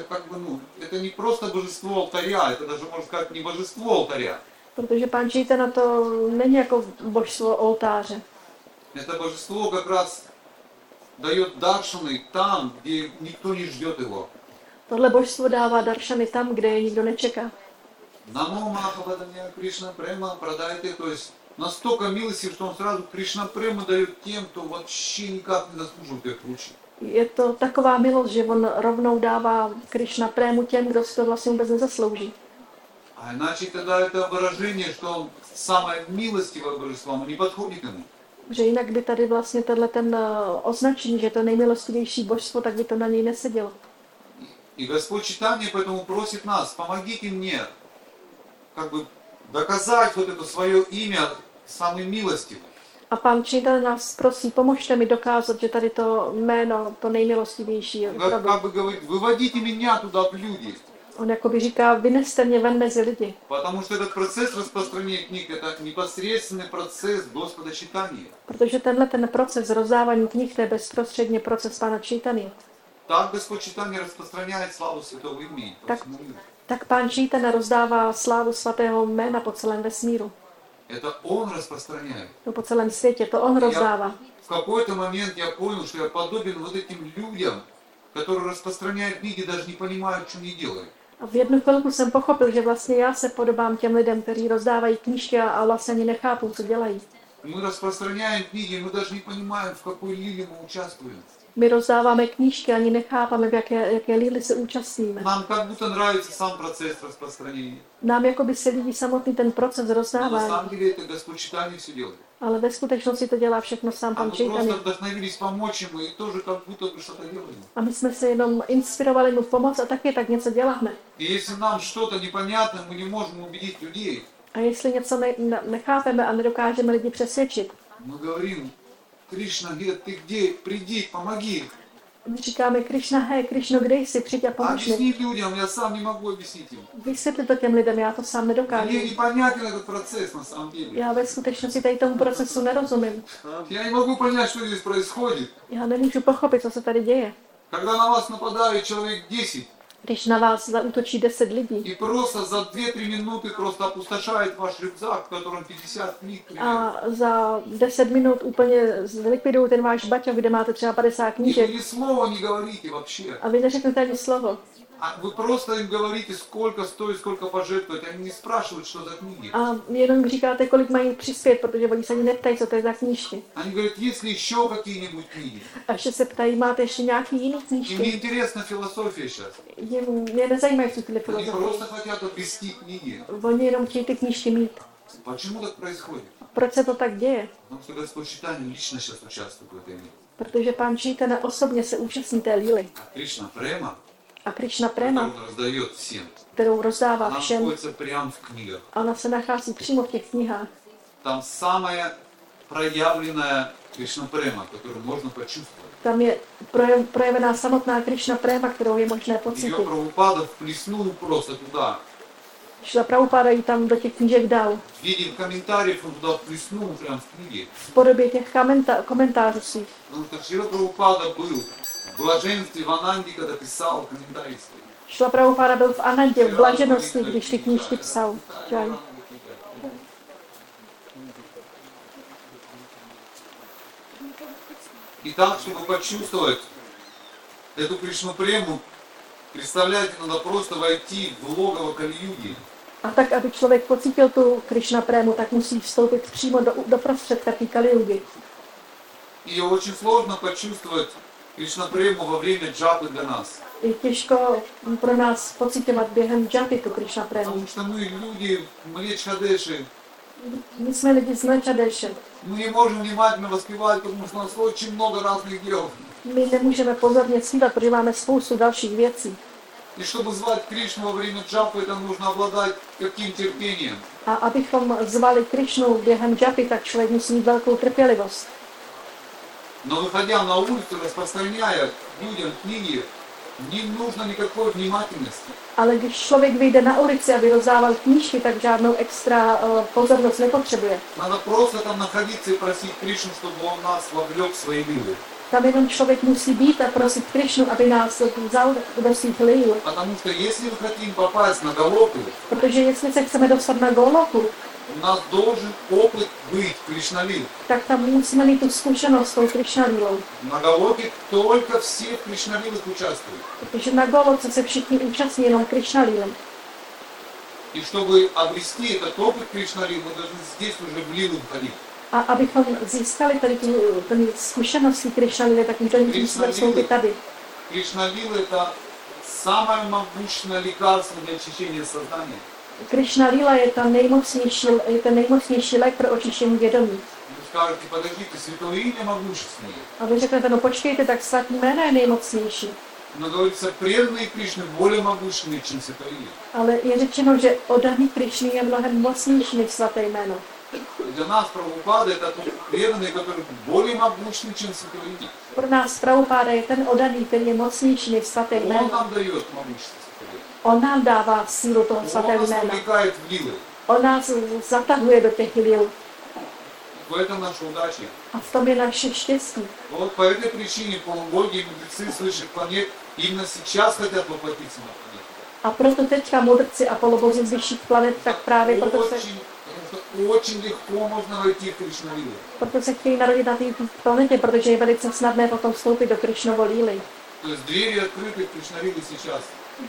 это не просто божество алтаря, это даже можно сказать не божество алтаря. Protože Pán Čejtana to není jako božstvo oltáře. Это божество как раз дает даршаны там, где никто не ждет его. Tohle božstvo dává daršany tam, kde je nikdo nečeká. Namo Mahabhadanya Krishna Prema Pradayate, то есть настолько милости, что он сразу Krishna Prema дает тем, кто вообще никак не заслуживает их лучше. Je to taková milost, že on rovnou dává Krišna prému těm, kdo si to vlastně vůbec nezaslouží. A jinak teda je to vyjádření, že on samé milostivé božstvo mu nepodchodí tomu. Že jinak by tady vlastně ten označení, že to nejmilostivější božstvo, tak by to na něj nesedělo. I Gospod Čejtanya proto prosí nás, pomozte mně, dokázat to svoje jméno samé milostivým. A Pán Čejtana nás prosí, pomožte mi dokázat, že tady to jméno, to nejmilostivější je opravdu. On jakoby říká, vyneste mě ven mezi lidi. Protože tenhle proces rozdávání knih, to je bezprostředně proces Pána Čejtany. Tak Pán Čejtana rozdává slávu svatého jména po celém vesmíru. Это он распространяет. Ну по целому свету это он раздава. В какой-то момент я понял, что я подобен этим людям, которые распространяют книги, даже не понимают, что они делают. A v jednu chvilku jsem pochopil, že vlastně já se podobám těm lidem, kteří rozdávají knížky a vlastně ani nechápou, co dělají. Мы распространяем книги, мы даже не понимаем, в какой лиге мы участвуем. My rozdáváme knížky, ani nechápáme, v jaké líly se účastníme. Nám jakoby se líbí samotný ten proces rozdávání. Ale ve skutečnosti to dělá všechno sám Pan Čejtanya. A my jsme se jenom inspirovali mu pomoct a taky tak něco děláme. A jestli něco nechápeme a nedokážeme lidi přesvědčit, Krishna, ty kde? Přijdi, pomozí. Říkáme Krishna, kde jsi? Přijď a pomož mi. Объясни людям, já sám nemohu obysvětlit. Vysvětlit to těm lidem, já to sám nedokážu. Je nepojatelný ten proces na samém деле. Já ve skutečnosti tady tomu procesu nerozumím. Já nemohu понять, что здесь происходит. Já nemůžu pochopit, co se tady děje. Когда на вас нападает человек 10. Když na vás zaútočí 10 lidí. И просто за 2-3 минуты просто опустошает ваш рюкзак, в котором 50 книг. A za 10 minut úplně zlikvidují ten váš baťoch, kde máte třeba 50 knížek. Ни слова не говорите вообще. A vy neřeknete ani slovo. А вы просто им говорите, сколько стоит, сколько пожертвовать. Они не спрашивают, что за книги. A jenom říkáte, kolik mají přispět, protože oni se ani neptají, co to je za knížky. Они говорят, есть ли еще какие-нибудь книги? A že se ptají, máte ještě nějaký jiný knížky? Им не интересна философия сейчас. Mě nezajímají tyhle filozofie. Они просто хотят обрести книги. Oni jenom chtějí ty knížky mít. Почему так происходит? Proč se to tak děje? Потому что Господь Чайтанья лично сейчас участвует в этой лиле. Protože Pán Čejtana osobně se účastní té líly. Krishna Prema. A Krishna Prema, kterou rozdává všem, ona se nachází přímo v těch knihách. Tam samé projevené Krishna Prema, kterou možno почувствовать. Tam je projevená samotná Krishna Prema, kterou je možné pocítit. Её Prabhupada вплеснул просто туда. Šla Prabhupada ji tam do těch knížek dal. Vidím komentáře, on tуда вплеснул прямо в книги. V podobě těch komentářů svých. No, takže Prabhupada byl. Блаженстве в Ананде, когда писал комментарии. Шла Прабхупада был в Ананде, в блаженности, když ty knížky psal. И там, чтобы почувствовать эту Кришну-прему, представляете, надо просто войти в логово Кали-юги. A tak, aby člověk pocítil tu Krišna prému, tak musí vstoupit přímo do prostředka té Kali-jugy. Je очень сложно почувствовать Krishna prému во время джапы для нас. Je těžko pro nás pocitovat během džapy tu Krishna prému. Потому что мы люди млечхадеши. My jsme lidi z Mlečadeše. Мы не можем внимательно воспевать, потому что у нас очень много разных дел. My nemůžeme pozorně snívat, protože máme spoustu dalších věcí. И чтобы звать Кришну во время джапы, это нужно обладать каким терпением. A abychom zvali Krišnu během džapy, tak člověk musí mít velkou trpělivost. Но выходя на улицу, распространяя людям книги, не нужно никакой внимательности. Ale když člověk vyjde na ulici a vyrozdával knížky, tak žádnou extra pozornost nepotřebuje. Надо просто там находиться и просить Кришну, чтобы он нас вовлек в свои лилы. Tam jenom člověk musí být a prosit Krišnu, aby nás vzal do svých lil. Потому что если мы хотим попасть на Голоку, protože jestli se chceme dostat na Goloku, у нас должен опыт быть Кришналил. Так там musíme mít tu zkušenost s tou Krišnalilou. На Голоке только все в Кришналилах участвуют. Protože na Goloce se všichni účastní jenom Krišnalilem. И чтобы обрести этот опыт Кришналил, мы должны здесь уже в лилу входить. A abychom získali tady ten zkušenost Krišnalile, tak musíme vstoupit tady. Krišnalil je to samé mocné lékařství pro očištění soudání. Krišnalila je ten nejmocnější lék pro očištění vědomí. A vy řeknete, no počkejte, tak svatý jméno je nejmocnější. Ale je řečeno, že oddaný Krišny je mnohem mocnější než svaté jméno. Pro nás Prabhupáda je ten oddaný, který je mocnější než svaté jméno. On nám dává sílu toho svatého jména. On nás zatahuje do těch lil. A v tom je naše štěstí. A proto teďka mudrci a polobozi z vyšších planet, tak právě proto se... Proto se chtějí narodit na té planetě, protože je velice snadné potom vstoupit do Krišnovo líly.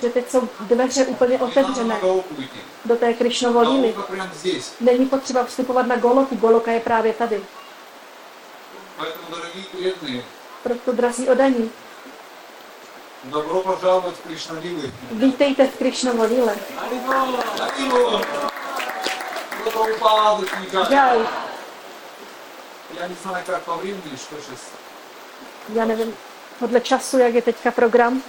Že teď jsou dveře úplně otevřené do té Krišnovo líly. Není potřeba vstupovat na Goloku, Goloka je právě tady. Proto, drazí oddaní, vítejte v Krišnovo líle. Já nevím, podle času, jak je teďka program.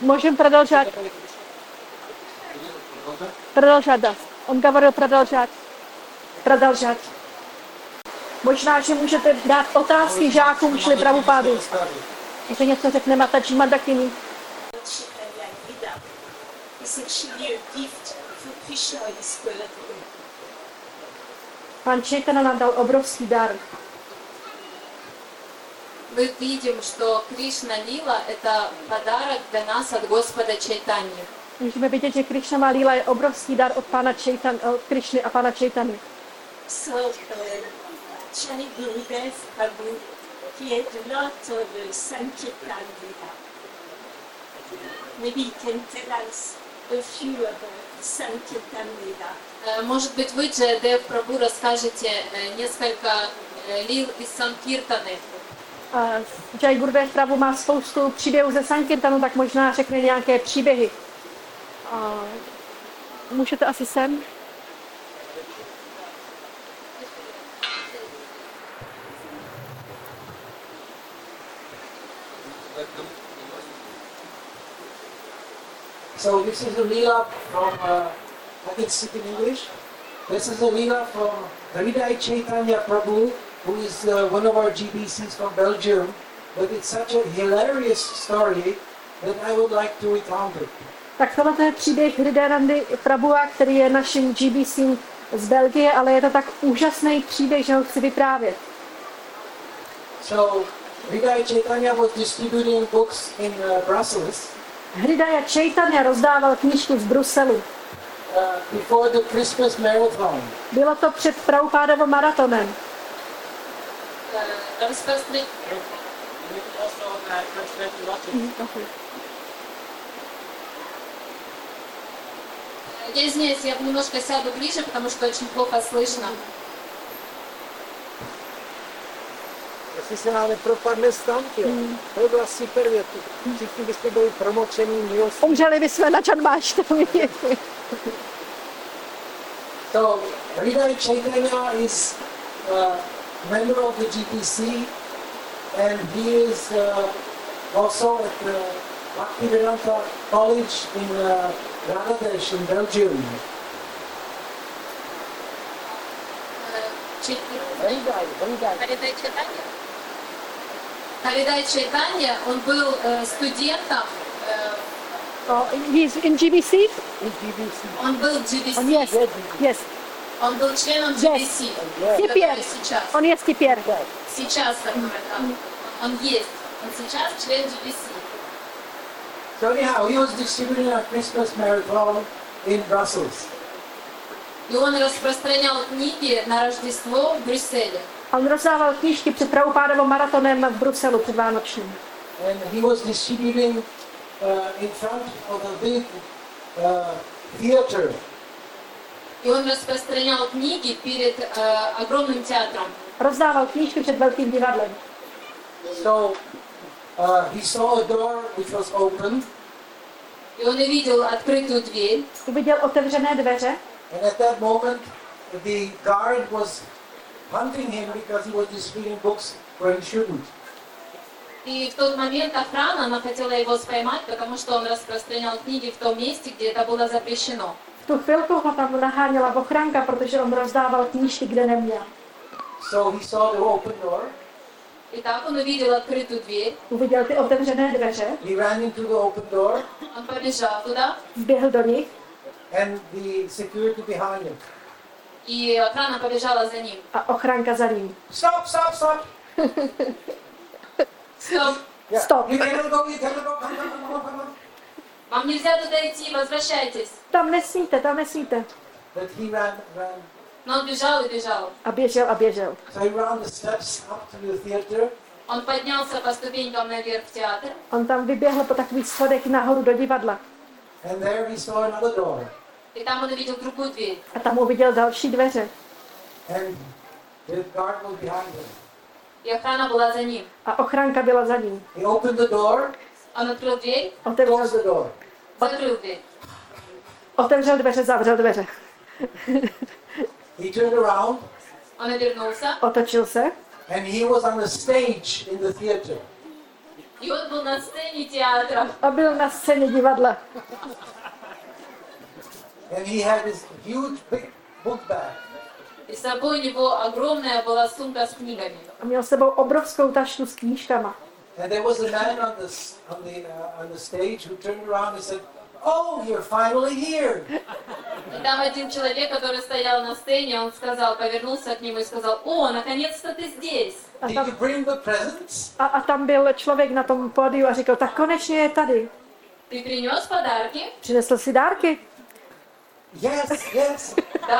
Можем продолжать. Продолжать, да. Он говорил продолжать. Продолжать. Možná, že můžete dát otázky žákům Šíly Prabhupády. Jestli něco řekne Mataji Mandakini. Pan Chaitanya nám dal obrovský dar. Мы видим, что Кришна Лила – это подарок для нас от Господа Чайтаньи. Můžeme vidět, že Krishna Lila je obrovský dar od Pána Chaitanya, od Krishny a Pána Chaitanya. So, Chaitanya Prabhu, he had a lot of Sankirtan Lila. Maybe you can tell us a few about Sankirtan Lila. Может быть, вы, Jayadev Prabhu, расскажете несколько лил из Санкиртаны. Jai Gurudev Prabhu má spoustu příběhů ze Sankirtanu, tak možná řekne nějaké příběhy. Můžete asi sem? So this is a lila from I can speak in English. This is a lila from Hriday Chaitanya Prabhu, who is one of our GBCs from Belgium, but it's such a hilarious story that I would like to recount it. Tak tohle je příběh Hridayanandy Prabhuva, který je naším GBC z Belgie, ale je to tak úžasný příběh, že ho chci vyprávět. So, Hridaya Chaitanya was distributing books in Brussels. Hridaya Chaitanya rozdával knížky z Bruselu. before the Christmas marathon. Bylo to před Prabhupádovým maratonem. Я извиняюсь, я немножко сяду ближе, потому что очень плохо слышно. Jestli se nám nepropadne stanky, to byla super větu. Všichni byste byli promočení milostí. Umřeli bychom na Čanmáštovi. So, Hriday Chaitanya is member of the GPC and he is also at the Bhaktivedanta College in Bangladesh, in Belgium. Hriday Chaitanya. Hriday Chaitanya, он был студентом. He is in GBC? In GBC. Он был GBC. Oh, yes. Yes. Он был членом GBC. Теперь. Он есть теперь. Сейчас такой там. Он есть. Он сейчас член GBC. So anyhow, he was distributing a Christmas marathon in Brussels. И он распространял книги на Рождество в Брюсселе. On rozdával knížky před Prabhupádovým maratonem v Bruselu před Vánočním. And he was distributing in front of a big theater. И он распространял книги перед огромным театром. Rozdával knížky před velkým divadlem. So he saw a door which was open. И он увидел открытую дверь. Увидел otevřené dveře. And at that moment, the guard was hunting him because he was distributing books where he shouldn't. И в тот момент охрана, она хотела его споймать, потому что он распространял книги в том месте, где это было запрещено. В ту chvilku ho tam naháněla ochranka, protože on rozdával knížky, kde neměl. So he saw the open door. Итак, он увидел открытую дверь. Увидел ty otevřené dveře. He ran into the open door. Он побежал туда. Бежал до них. And the security behind him. И охрана побежала за ним. А охранка за ним. Stop, stop, stop. Stop. Yeah. Stop. You cannot go, you cannot go. Come. Вам нельзя туда идти, возвращайтесь. Там несите, там несите. But he ran. Но он бежал и бежал. А бежал. So he ran the steps up to the theater. Он поднялся по ступенькам наверх в театр. Он там выбежал по takových schodech nahoru do divadla. And there he saw another door. И там он увидел другую дверь. А там увидел další dveře. And the guard was behind him. И охрана была за ним. А охранка byla za ním. He opened the door. Он открыл дверь. Closed the door. Закрыл дверь. Otevřel dveře, zavřel dveře. He turned around. Он обернулся. Otočil se. And he was on the stage in the theater. И он был на сцене театра. А был на сцене divadla. And he had this huge big book bag. И с собой у него огромная была сумка с книгами. А měl s sebou obrovskou tašku s knížkami. And there was a man on the stage who turned around and said, "Oh, you're finally here." И там один человек, который стоял на сцене, он сказал, повернулся к нему и сказал: "О, наконец-то ты здесь." Did you bring the presents? A tam byl člověk na tom pódiu a říkal: "Tak konečně je tady." Ty přinesl dárky? Přinesl si dárky? Yes. Да.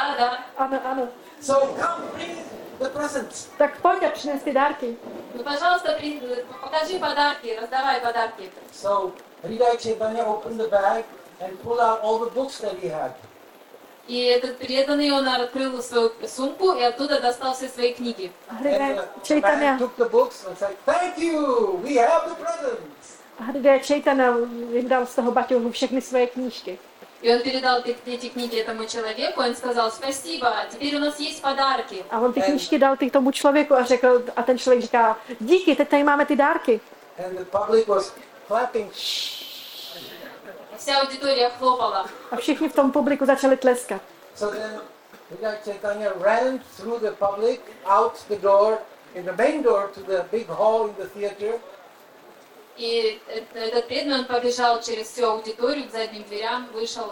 Ano. So come, bring the presents. Tak pojď a přines ty dárky. No, пожалуйста, покажи подарки, раздавай подарки. So Hriday Chaitanya opened the bag and pulled out all the books that he had. И этот преданный, он открыл свою сумку и оттуда достал все свои книги. Hriday Chaitanya took the books and said, "Thank you, we have the presents." Hriday Chaitanya vyndal z toho baťohu všechny svoje knížky. И он передал эти книги этому человеку, он сказал: "Спасибо, теперь у нас есть подарки." А он ty knížky dal tomu člověku a řekl, a ten člověk říká: "Díky, teď tady máme ty dárky." And the public was clapping. Вся аудитория хлопала. А všichni v tom publiku začali tleskat. So then Hriday Chaitanya ran through the public out the door, in the main door to the big hall in the theater. И этот преданный, он побежал через всю аудиторию к задним дверям, вышел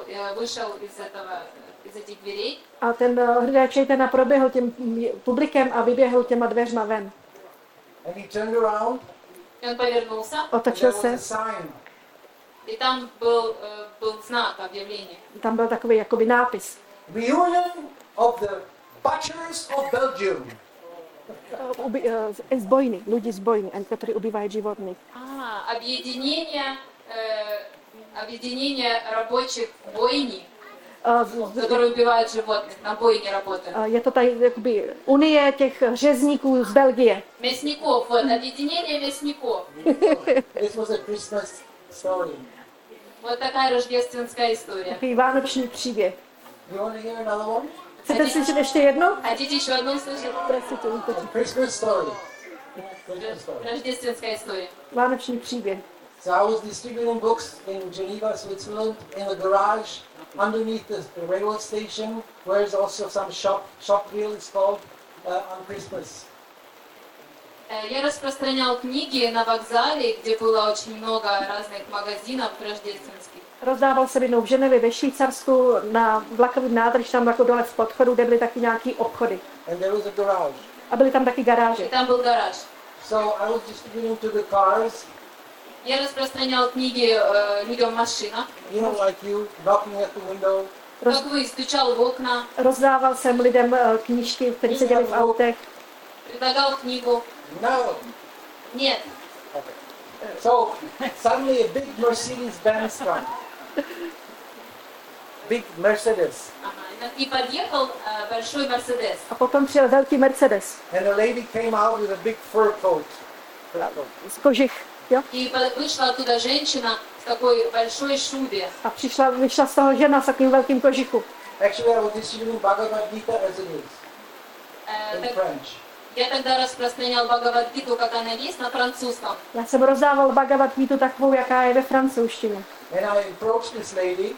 из этих дверей. А ten Hriday Chaitanya proběhl tím publikem a vyběhl těma dveřma ven. And he turned around. И он повернулся. Otočil se. I tam byl znak objevění. Tam byl takový jakoby nápis. Reunion of the butchers of Belgium. Z bojny, lidi z bojny, kteří ubívají životní. Objednění рабочих bojní. Kteří ubívají životní na bojně работают. Je to tady jakoby unie těch řezníků z Belgie. Мясников, объединение мясников. This was a Christmas story. Вот такая рождественская история. Takový vánoční příběh. Chcete slyšet ještě jedno? Хотите еще одну услышать? Простите, не хочу. Christmas story. Рождественская история. Vánoční příběh. So I was distributing books in Geneva, Switzerland, in a garage underneath the railway station, where is also some shop really called on Christmas. Я распространял книги на вокзале, где было очень много разных магазинов рождественских. Rozdával jsem jednou v Ženevě ve Švýcarsku na vlakovém nádrž, tam jako dole z podchodu, kde byly taky nějaký obchody. And there was a garage. A byly tam taky garáže. I tam byl garáž. So I was distributing to the cars. Я распространял книги людям в машинах. You know, like you knocking at the window. Как вы, стучал в окна. Rozdával jsem lidem knížky, které seděli v autech. Предлагал книгу. No. Нет. Okay. So suddenly a big Mercedes-Benz comes. Big Mercedes. И подъехал большой Mercedes. А потом přijel velký Mercedes. And a lady came out with a big fur coat. Z kožich, jo? И вышла оттуда женщина в такой большой шубе. А вышла с того жена с таким великим кожухом. Actually, I was distributing Bhagavad Gita as it is in French. Я тогда распространял Бхагавад-гиту, как она есть, на французском. Я jsem rozdával Bhagavad-gītu takovou, jaká je ve francouzštině. And I approached this lady.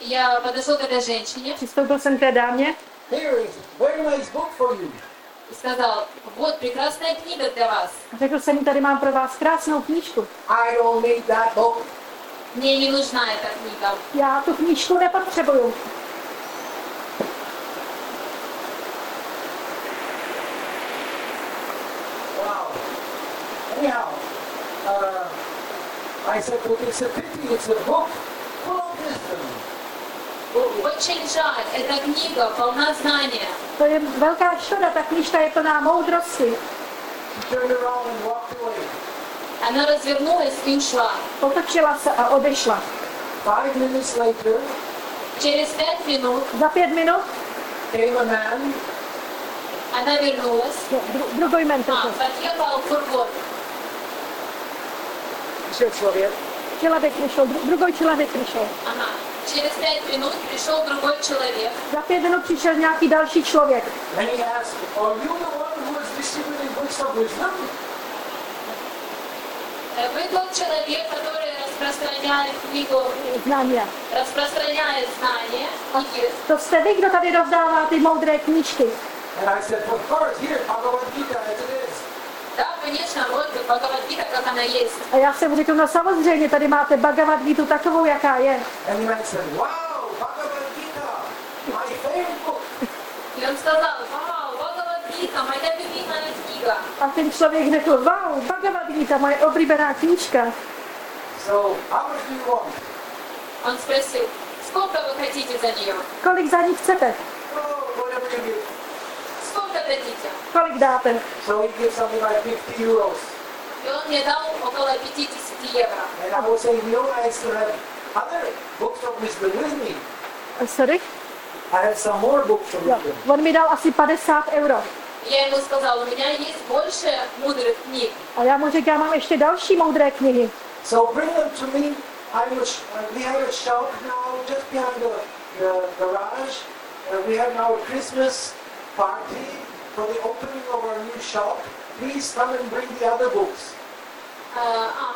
Я подошел к этой женщине. Přistoupil jsem k té dámě. Here is very nice book for you. И сказал: "Вот прекрасная книга для вас". Řekl jsem jí: "Tady mám pro vás krásnou knížku". I don't need that book. Мне не нужна эта книга. Já tu knížku nepotřebuju. Anyhow, I said, well, it's a pity, it's a book full of wisdom. Очень жаль, эта книга полна знания. To je velká škoda, ta knížka je plná moudrosti. She turned around and walked away. Она развернулась и ушла. Otočila se a odešla. 5 minutes later, через 5 минут, za 5 minut, came a man. Она вернулась. Другой ментор. Подъехал фургон. Druhý člověk přišel. Aha. Через 5 минут пришёл другой человек. За 5 минут přišel nějaký další člověk. And he asked, "Are you the one who was distributing books of wisdom?" Вы тот человек, который распространяет книгу знания. Распространяет знания. To jste vy, kdo tady rozdává ty moudré knížky. And I said, "Of course, here, Bhagavad Gita as it is." Да, конечно, вот Bhagavad Gita, как она есть. А я всем řekl, no samozřejmě, tady máte Bhagavad Gitu takovou, jaká je. And I said, "Wow, Bhagavad Gita, my favorite book." И он сказал: "Wow, Bhagavad Gita, моя любимая книга." А ten člověk řekl: "Wow, Bhagavad Gita, moje oblíbená knížka." So, how much do you want? Он спросил: "Сколько вы хотите за неё?" Kolik za ní chcete? Oh, whatever you give. Kolik dáte? So he gave something like 50 euros. On mě dal okolo 50 euro. And I was saying, no, I still have other books of wisdom with me. Sorry? I have some more books of wisdom. On mi dal asi 50 euro. Я ему сказал, у меня есть больше мудрых книг. A já mu řekl, já mám ještě další moudré knihy. So bring them to me. We have a shop now just behind the garage. We have now a Christmas party for the opening of our new shop. Please come and bring the other books.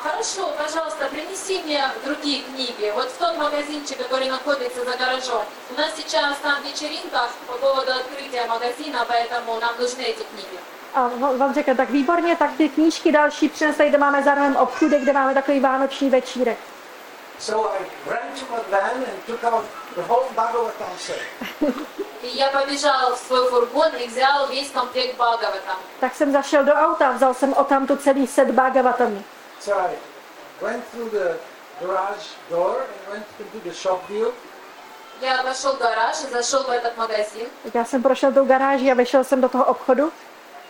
Хорошо, пожалуйста, принеси мне другие книги. Вот в тот магазинчик, который находится за гаражом. У нас сейчас там вечеринка по поводу открытия магазина, поэтому нам нужны эти книги. A vám řekl, tak výborně, tak ty knížky další přinesli, kde máme zároveň obchůdek, kde máme takový vánoční večírek. So I ran to my van and took out the whole bottle of Thompson. Я побежал в свой фургон и взял весь комплект Бхагаватам. Так jsem zašel do auta, vzal jsem odtamtud celý set Bhagavatam. So I went through the garage door and went into the shop deal. Já obešel garáž, zašel do toho magazínu. Já jsem prošel do garáže a vešel jsem do toho obchodu.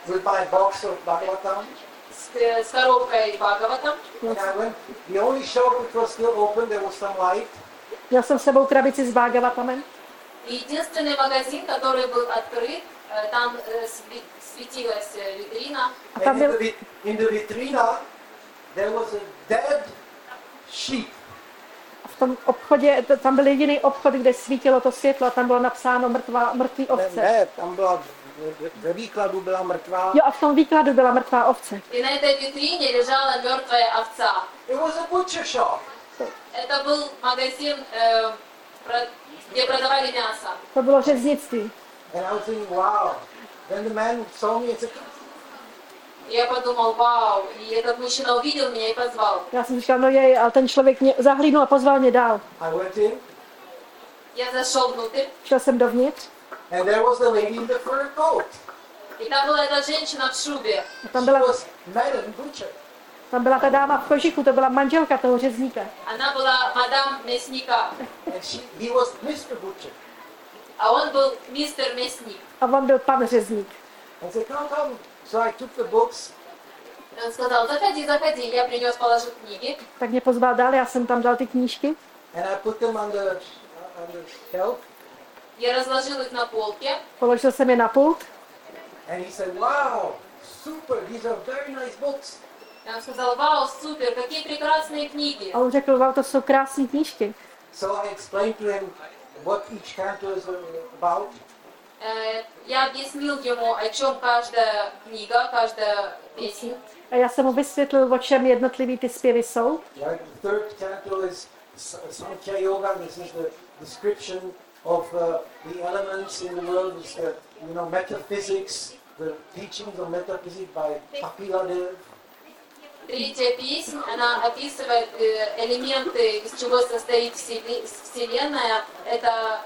With my box of Bhagavatam. S koroukou Bhagavatam. The only shop which was still open, there was some light. Měl jsem s sebou krabici s Bhagavatamem. Единственный магазин, который был открыт, там светилась витрина. In the vitrina there was a dead sheep. V tom obchodě, tam byl jediný obchod, kde svítilo to světlo a tam bylo napsáno mrtvý ovce. Ne, tam byla, ve výkladu byla mrtvá. Jo, a v tom výkladu byla mrtvá ovce. I na té vitríně ležela mrtvá ovce. It was a butcher shop. Это был магазин, где продавали мясо. To bylo řeznictví. And I was thinking, wow. Then the man saw me and said, já подумал, wow, и этот мужчина увидел меня и позвал. Já jsem říkal, no jej, ale ten člověk mě zahlídnul a pozval mě dál. I went in. Já zašel внутрь. Šel jsem dovnitř. And there was the lady in the fur coat. И там была эта женщина в шубе. She was Madam Butcher. Tam byla ta dáma v kožiku, to byla manželka toho řezníka. Она была мадам мясника. And he was Mr. Butcher. A on byl mistr мясник. A on byl pan řezník. And said, come. So I took the books. Он сказал, заходи, я принес, положил книги. Tak mě pozval dál, já jsem tam dal ty knížky. And I put them on the shelf. Я разложил их на полке. Položil jsem je na pult. And he said, wow, super, these are very nice books. Он сказал, вау, супер, какие прекрасные книги. А он řekl, wow, to jsou krásné knížky. So I explained to him what each canto is about. Я объяснил ему, о чем каждая книга, каждая песня. A já jsem mu vysvětlil, o čem jednotlivý ty zpěvy jsou. The third canto is Sankhya Yoga. This is the description of the elements in the world. It's the, you know, metaphysics, the teachings of metaphysics by Kapiladav. Третья песня, она описывает элементы, из чего состоит Вселенная. Это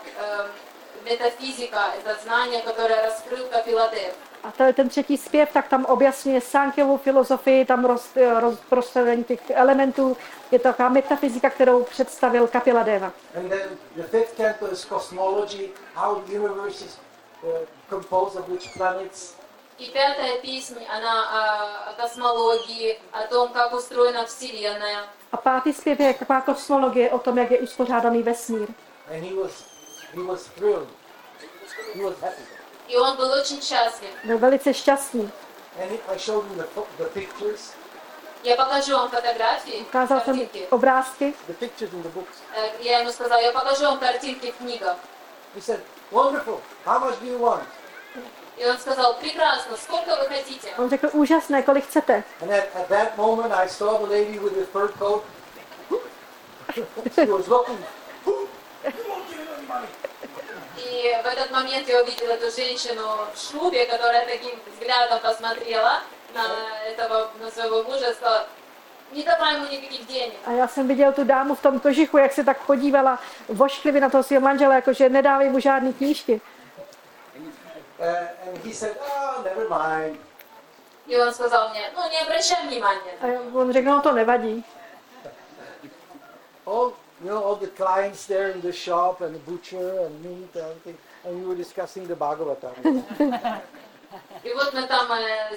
метафизика, это знание, которое раскрыл Капиладев. A to je ten třetí zpěv, tak tam objasňuje Sankhyovu filozofii, tam rozprostření těch elementů. Je to taková metafyzika, kterou představil Kapiladeva. And then the fifth canto is cosmology, how the universe is composed of which planets. И пятая песня, она о космологии, о том, как устроена Вселенная. A pátý zpěv je taková kosmologie, o tom, jak je uspořádaný vesmír. And he was thrilled. He was happy. И он был очень счастлив. Byl velice šťastný. And I showed him the pictures. Я покажу вам фотографии. Ukázal jsem obrázky. The pictures in the books. Я ему сказал, я покажу вам картинки в книгах. He said, wonderful. How much do you want? И он сказал, прекрасно, сколько вы хотите? Он řekl, úžasné, kolik chcete? And at that moment I saw the lady with the fur coat. She was looking. И в этот момент я увидела эту женщину в шубе, которая таким взглядом посмотрела на своего мужа и сказала, не давай ему никаких денег. A já jsem viděl tu dámu v tom kožichu, jak se tak podívala vošklivě na toho svého manžela, jakože nedávej mu žádný knížky. And he said, oh, never mind. И он сказал мне, ну не обращай внимания. A on řekl, no to nevadí. You know, all the clients there in the shop and the butcher and me and everything, and we were discussing the Bhagavatam. И вот мы там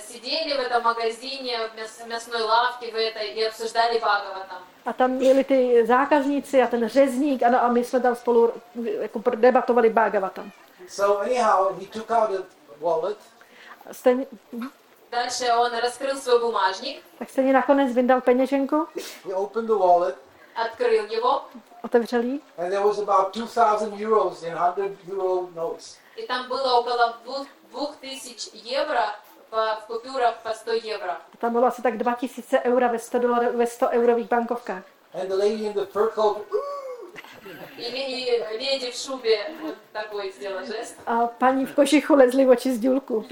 сидели в этом магазине, в мясной лавке, в этой, и обсуждали Bhagavatam. A tam byli ty zákazníci a ten řezník, ano, a my jsme tam spolu jako debatovali Bhagavatam. So anyhow, he took out a wallet. Дальше он раскрыл свой бумажник. Tak stejně nakonec vyndal peněženku. He opened the wallet. Открыл его. Otevřel ji. And there was about 2,000 euros in 100 euro notes. И там было около 2000 евро в купюрах по 100 евро. Tam bylo asi tak 2000 eura ve 100 eurových bankovkách. And the lady in the fur coat. И леди в шубе такой сделала жест. A paní v košichu lezly oči z důlku.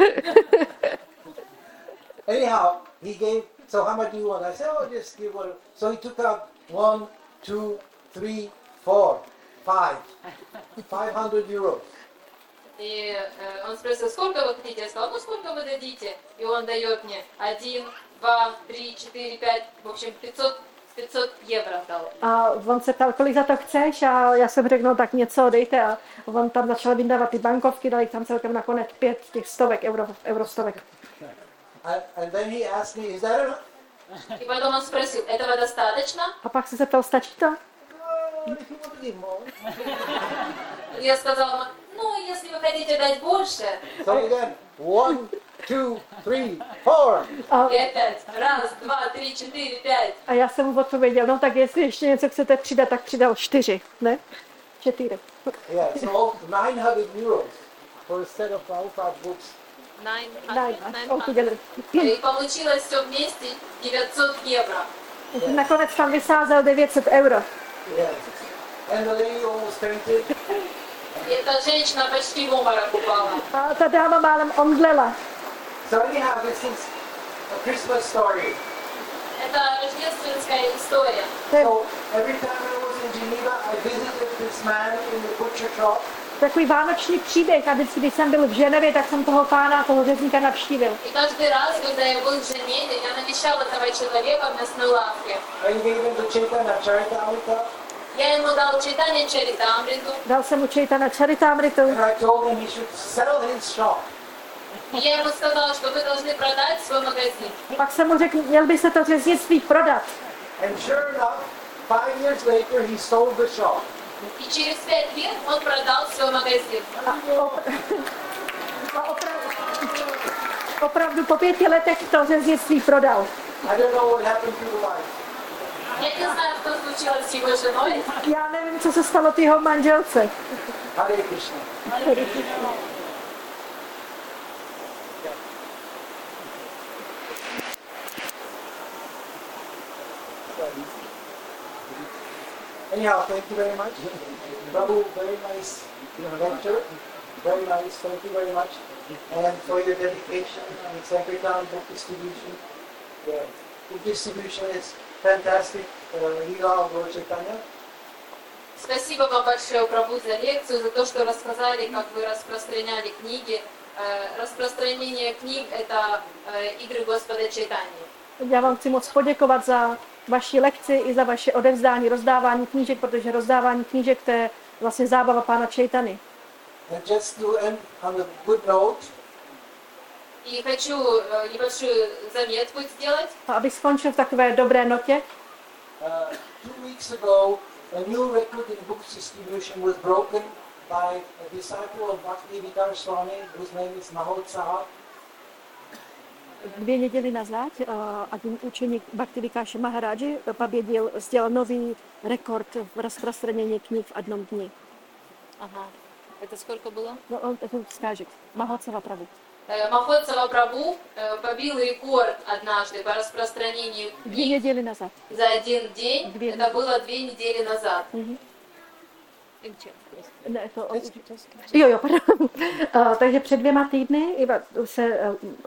Anyhow, he gave, so how much do you want? I said, oh, just give one. So he took out 500 euros. И он спросил, сколько вы хотите? Я сказал, ну сколько вы дадите? И он дает мне 1, 2, 3, 4, 5, в общем, 500 €500 dal. A on se ptal, kolik za to chceš, a já jsem řekl, no tak něco dejte, a on tam začal vyndávat ty bankovky, dali tam celkem nakonec 5 těch stovek, eurostovek. And then he asked me, is that enough? И потом он спросил, этого достаточно? А pak se zeptal, stačí to? Я сказала, ну, если вы хотите дать больше. So again, 1, 2, 3, 4. Опять. 1, 2, 3, 4, 5. A já jsem mu odpověděl, no tak jestli ještě něco chcete přidat, tak přidal 4, ne? 4. Yeah, so €900 for a set of Prabhupada books. 900. И получилось все вместе €900. Nakonec tam vysázel €900. Yes. And the lady almost fainted. Эта женщина почти в обморок упала. А та дама мálem omdlela. So we have this is a Christmas story. Это рождественская история. So every time I was in Geneva, I visited this man in the butcher shop. Takový vánoční příběh, a vždycky, když jsem byl v Ženevě, tak jsem toho pána, toho řezníka navštívil. Dal jsem mu Čejtana Čaritámritu. Pak jsem mu řekl, měl by se to řeznictví prodat. And sure enough, 5 years later, he sold the shop. И через 5 лет он продал свой магазин. Opravdu po 5 letech to řeznictví prodal. Já nevím, co se stalo ty jeho manželce. Hare Krishna. Anyhow, thank you very much. Prabhu, very nice lecture. Very nice, thank you very much. And for your dedication and Sankirtan book distribution. The book distribution is fantastic. Lila Gorchitanya. Спасибо вам большое, Прабху, за лекцию, за то, что рассказали, как вы распространяли книги. Распространение книг – это игры Господа Чайтаньи. Já vám chci moc poděkovat za vaši lekci i za vaše odevzdání, rozdávání knížek, protože rozdávání knížek to je vlastně zábava pána Čejtany. A abych skončil v takové dobré notě. 2 weeks ago, a new record in book distribution was broken by a disciple of Bhaktivedanta Swami, whose name is Mahotsaha. 2 neděli nazad učeník Bhaktivikáše Maharáži pobědil, sdělal nový rekord v rozprostřenění knih v jednom dni. Aha. Это сколько было? No, on to скажет. Mahotsaha Prabhu. Mahotsaha Prabhu побил рекорд однажды по распространению книг. 2 недели назад. За один день. Это было 2 недели назад. Takže před 2 týdny se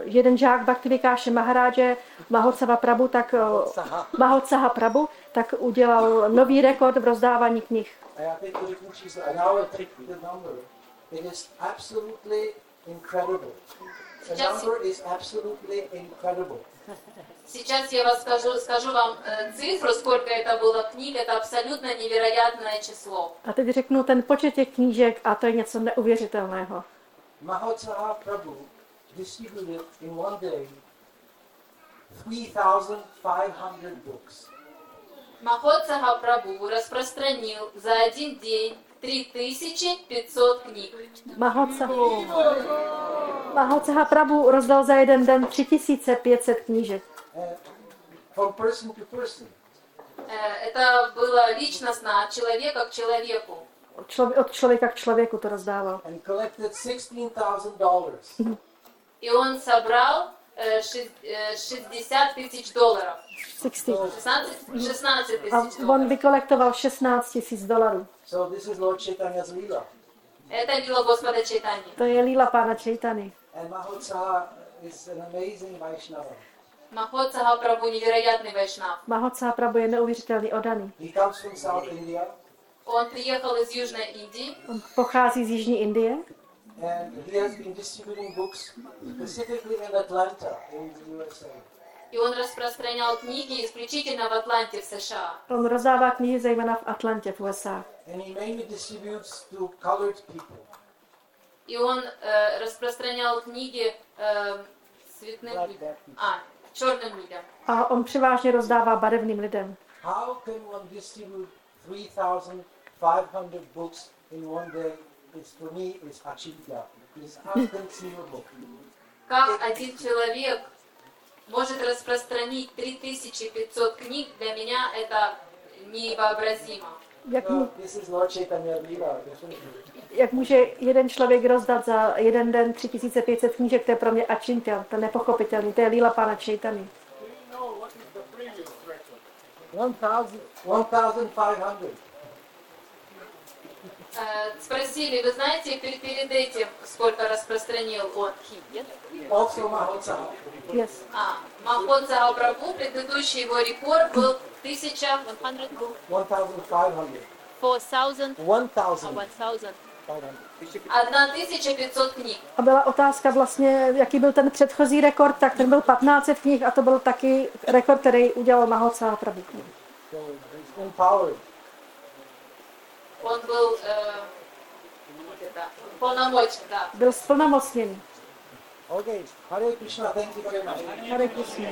jeden žák Bhaktivikáše Maharáže Mahotsaha Prabhu tak udělal nový rekord v rozdávání knih. A já teď to řeknu číslo. It is absolutely incredible. The number is absolutely incredible. Сейчас я скажу вам цифру, сколько это было книг, это абсолютно невероятное число. А teď řeknu ten počet těch knížek a to je něco neuvěřitelného. Mahotsaha Prabhu distributed in one day 3,500 books. Mahotsaha Prabhu распространил за один день 3500 knih. Mahotsaha Prabhu rozdal za jeden den 3500 knížek. From person to person. Это было личностно, от человека к человеку. От человека к человеку to rozdával. And collected $16,000. И он собрал $60,000. 16 000. On vykolektoval $16,000. So this is Lord Chaitanya's lila. Это лила Господа Чайтаньи. To je lila pána Čajtany. And Mahotsaha is an amazing Vaishnava. Mahotsaha Prabhu невероятный Vaishnav. Mahotsaha Prabhu je neuvěřitelný odaný. He comes from South India. Он приехал из Южной Индии. On pochází z Jižní Indie. And he has been distributing books specifically in Atlanta in the USA. И он распространял книги исключительно в Атланте, в США. Он раздавал книги, зejména в Атланте, в USA. And he mainly distributes to colored people. И он распространял книги цветным людям. Черным людям. A on převážně rozdává barevným lidem. How can one distribute 3,500 books in one day? It's, for me, it's achievable. It's unconceivable. Как один человек может распространить 3500 книг, для меня это невообразимо. Jak může jeden člověk rozdat za jeden den 3500 knížek, to je pro mě ačintel, to je nepochopitelný, to je líla Pána Čejtany. 1500. Спросили, вы знаете, перед этим сколько распространил он? Махон Цао Прабху, предыдущий его рекорд был 1500 книг. A byla otázka vlastně, jaký byl ten předchozí rekord, tak ten byl 1500 knih a to byl taky rekord, který udělal Mahon Cahá Prabhu. On byl plnomocný. Byl splnomocněný. Okay. Hare Krishna, thank you very much. Hare Krishna.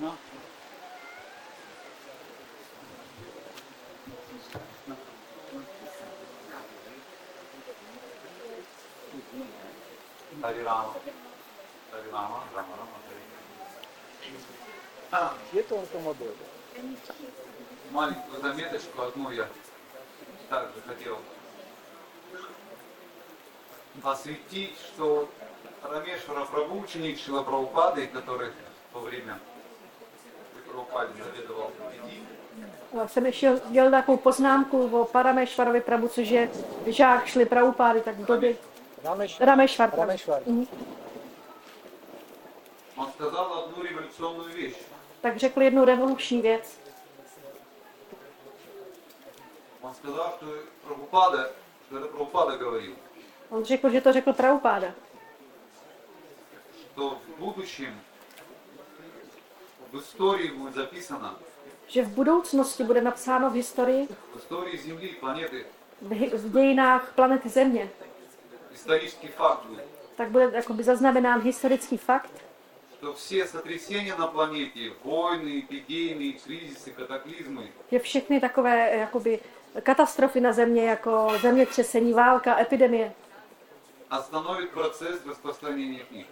No. Hare Rama. Hare Rama, Rama Rama. Je to on to model. Маленькую заметочку одну я также хотел осветить, что Рамешвара Прабху, ученик Шрила Прабхупады, который во время Прабхупады заведовал Индией. Jsem ještě dělal takovou poznámku o Parameshwarovi Prabhu, což je žák Šrily Prabhupády, tak v době Rameshwar Prabhu. Он сказал одну революционную вещь. Tak řekl jednu revoluční věc. Он сказал, что Прабхупада, что это Прабхупада говорил. Он řekl, že to řekl Prabhupada. Что в будущем, в истории будет записано. Že v budoucnosti bude napsáno v historii. В истории Земли и планеты. V dějinách planety Země. Исторический факт будет. Tak bude jakoby zaznamenán historický fakt. Что все сотрясения на планете, войны, эпидемии, кризисы, катаклизмы. Je všechny takové jakoby katastrofy na Země, jako zemětřesení, válka, epidemie. Остановит процесс распространения книг.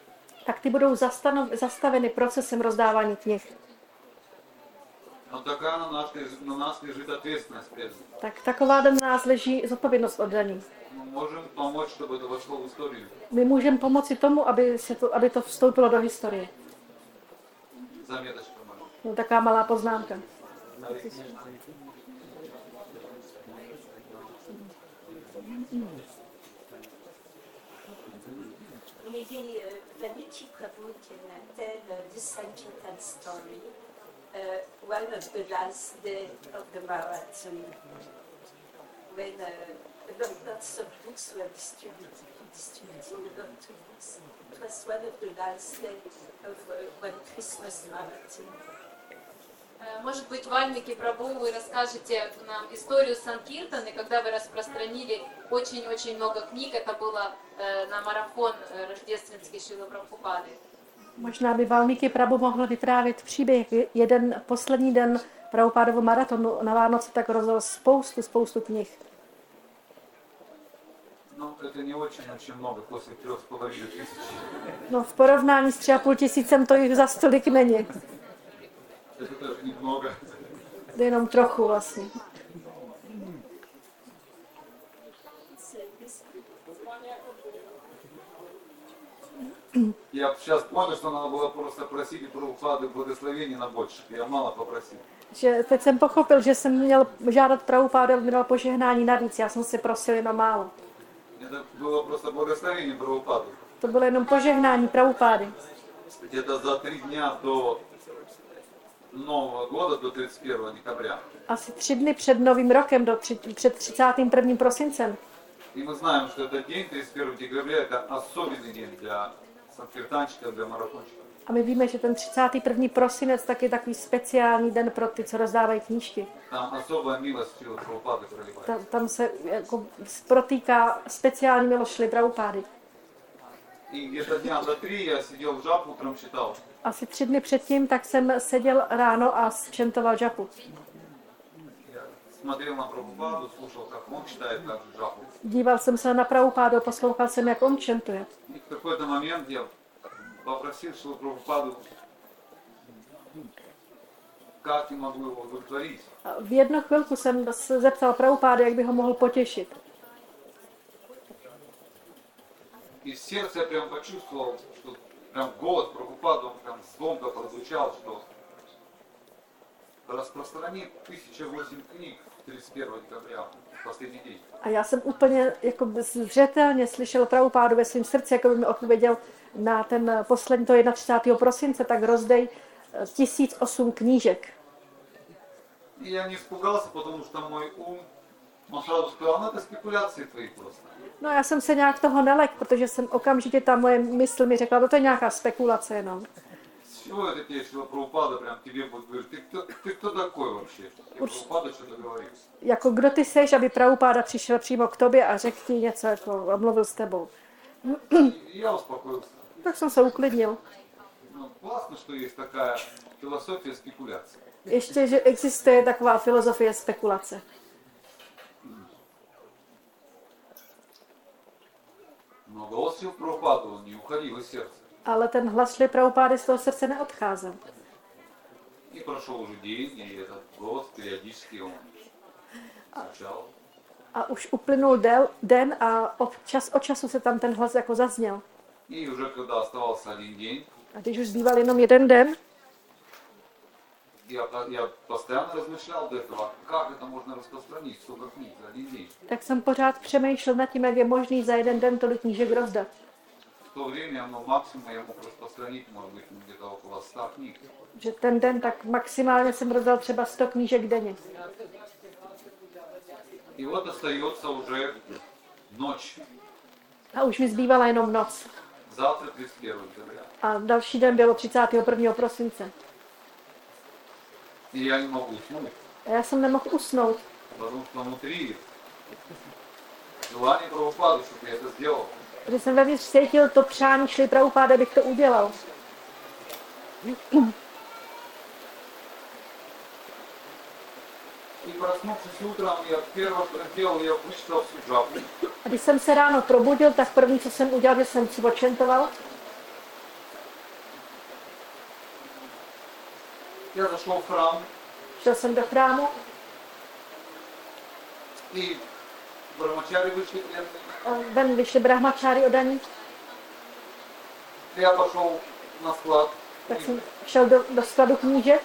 Tak ty budou zastaveny procesem rozdávání knih. Но такая на нас лежит ответственность. Так такова на нас лежí zodpovědnost od daní. Мы можем помочь, чтобы это вошло в историю. My můžeme pomoci tomu, aby to vstoupilo do historie. Zamětečka malá. No, taková malá poznámka. Увидели великий Прабхупада tell the Sankirtan story. One of the last day of the marathon, when lots of books were distributed lots of books. It was one of the last day of one Christmas marathon. Может быть, Вальмики Прабху, вы расскажете нам историю Санкиртаны, когда вы распространили очень-очень много книг. Это было на марафон рождественский Шрилы Прабхупады. Možná by Valmiki Prabhu mohl vyprávět příběh. Jeden poslední den Prabhupádovu maratonu na Vánoce tak rozdal spoustu knih. No, to je neočin mnoho, posle 3,5 tisíc. No, v porovnání s 3,5 tisícem to jich zas tolik není. To je jenom trochu vlastně. Я сейчас понял, что надо было просто просить Прабхупады благословения на больше. Я мало попросил. Teď jsem pochopil, že jsem měl žádat Prabhupádu, aby mi dal požehnání navíc. Já jsem si prosil jenom málo. Это было просто благословение Прабхупады. To bylo jenom požehnání Prabhupády. Где-то за 3 дня до Нового года, до 31 декабря. Asi 3 dny před Novým rokem, před 31. prosincem. И мы знаем, что этот день, 31 декабря, это особенный день для санкиртанщиков, для марафонщиков. A my víme, že ten 31. prosinec tak je takový speciální den pro ty, co rozdávají knížky. Tam se jako protýká speciální milost Šrily Prabhupády. Asi 3 dny předtím tak jsem seděl ráno a čentoval džapu. Díval jsem se na Prabhupádu, poslouchal jsem, jak on čentuje. Попросил Шрилу Прабхупаду, как я могу его удовлетворить. В jednu chvilku jsem zeptal Prabhupádu, jak by ho mohl potěšit. И в сердце я прям почувствовал, что прям голос Прабхупады, он прям звонко прозвучал, что распространит 1008 книг 31 декабря, последний день. A já jsem úplně jako zřetelně slyšel Prabhupádu ve svém srdci, jako by mi odpověděl na ten poslední, to 31. prosince, tak rozdej 1008 knížek. Já mě vzpůgal se, protože tam můj on sám říkal, no to spekulace tvojí prostě. No já jsem se nějak toho nelekl, protože jsem okamžitě ta moje mysl mi řekla, no to je nějaká spekulace jenom. Чего это тебе Шрила Прабхупада прям тебе вот говорит, ты кто такой вообще? Прабхупада что-то говорит. Jako kdo ty seš, aby Prabhupada přišel přímo k tobě a řekl ti něco, jako mluvil s tebou. Já uspokojil. Tak jsem se uklidnil. No, vlastně, že je taková filozofie spekulace. Ještě, že existuje taková filozofie spekulace. No, голос Шрилы Прабхупады, он не уходил из сердца. Ale ten hlas Šrily Prabhupády z toho srdce neodcházel. A už uplynul den a čas od času se tam ten hlas jako zazněl. A když už zbýval jenom jeden den, tak jsem pořád přemýšlel nad tím, jak je možný za jeden den tolik knížek rozdat. V to время, no maximum já mohl rozprostranit, může být někde okolo 100 knížek. Že ten den tak maximálně jsem rozdal třeba 100 knížek denně. И вот остается уже ночь. A už mi zbývala jenom noc. Завтра 31 декабря. A další den bylo 31. prosince. И я не могу уснуть. A já jsem nemohl usnout. Потому что внутри желание Прабхупады, чтобы я это сделал. Že jsem vevnitř cítil to přání Šrily Prabhupády, abych to udělal. A když jsem se ráno probudil, tak první, co jsem udělal, že jsem přivočentoval. Šel jsem do chrámu. Ven vyšli brahmačáry odaní. Já pošel na sklad. Tak jsem šel do skladu knížek.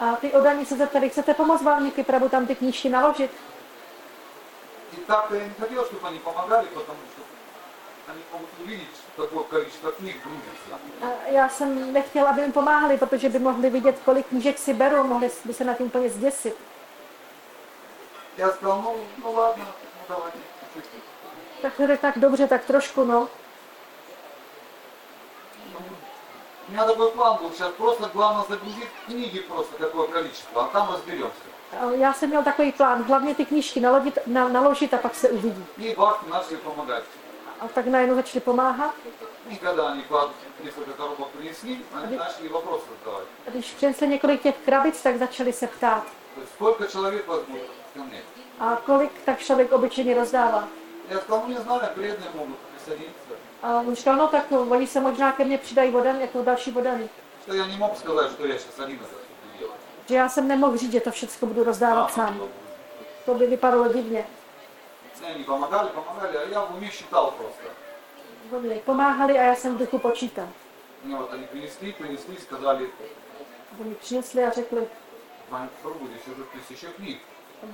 A ty odaní se zeptali, chcete pomoct Valmiki Prabhu tam ty knížky naložit? A já jsem nechtěl, aby jim pomáhali, protože by mohli vidět, kolik knížek si berou, mohli by se na tím úplně zděsit. Já říkal, no ladno, no dávajte. Tak dobře, tak trošku, no. У меня такой план был, сейчас просто главное загрузить книги просто такое количество, а там разберемся. Já jsem měl takový plán, hlavně ty knížky naložit a pak se uvidí. И бах, начали помогать. A tak najednou začali pomáhat. A když přinesli několik těch krabic, tak začali se ptát. A kolik tak člověk obyčejně rozdává? A on říkal, no tak oni se možná ke mně přidají vodan, jako další vodany. Že já jsem nemohl říct, že to všechno budu rozdávat sám. To by vypadalo divně. Oni pomáhali, a já v umě čítal prostě. Oni pomáhali a já jsem v duchu počítal. No, oni přinesli, сказали. Oni přinesli a řekli. Vám probudí, že to 1000 knih.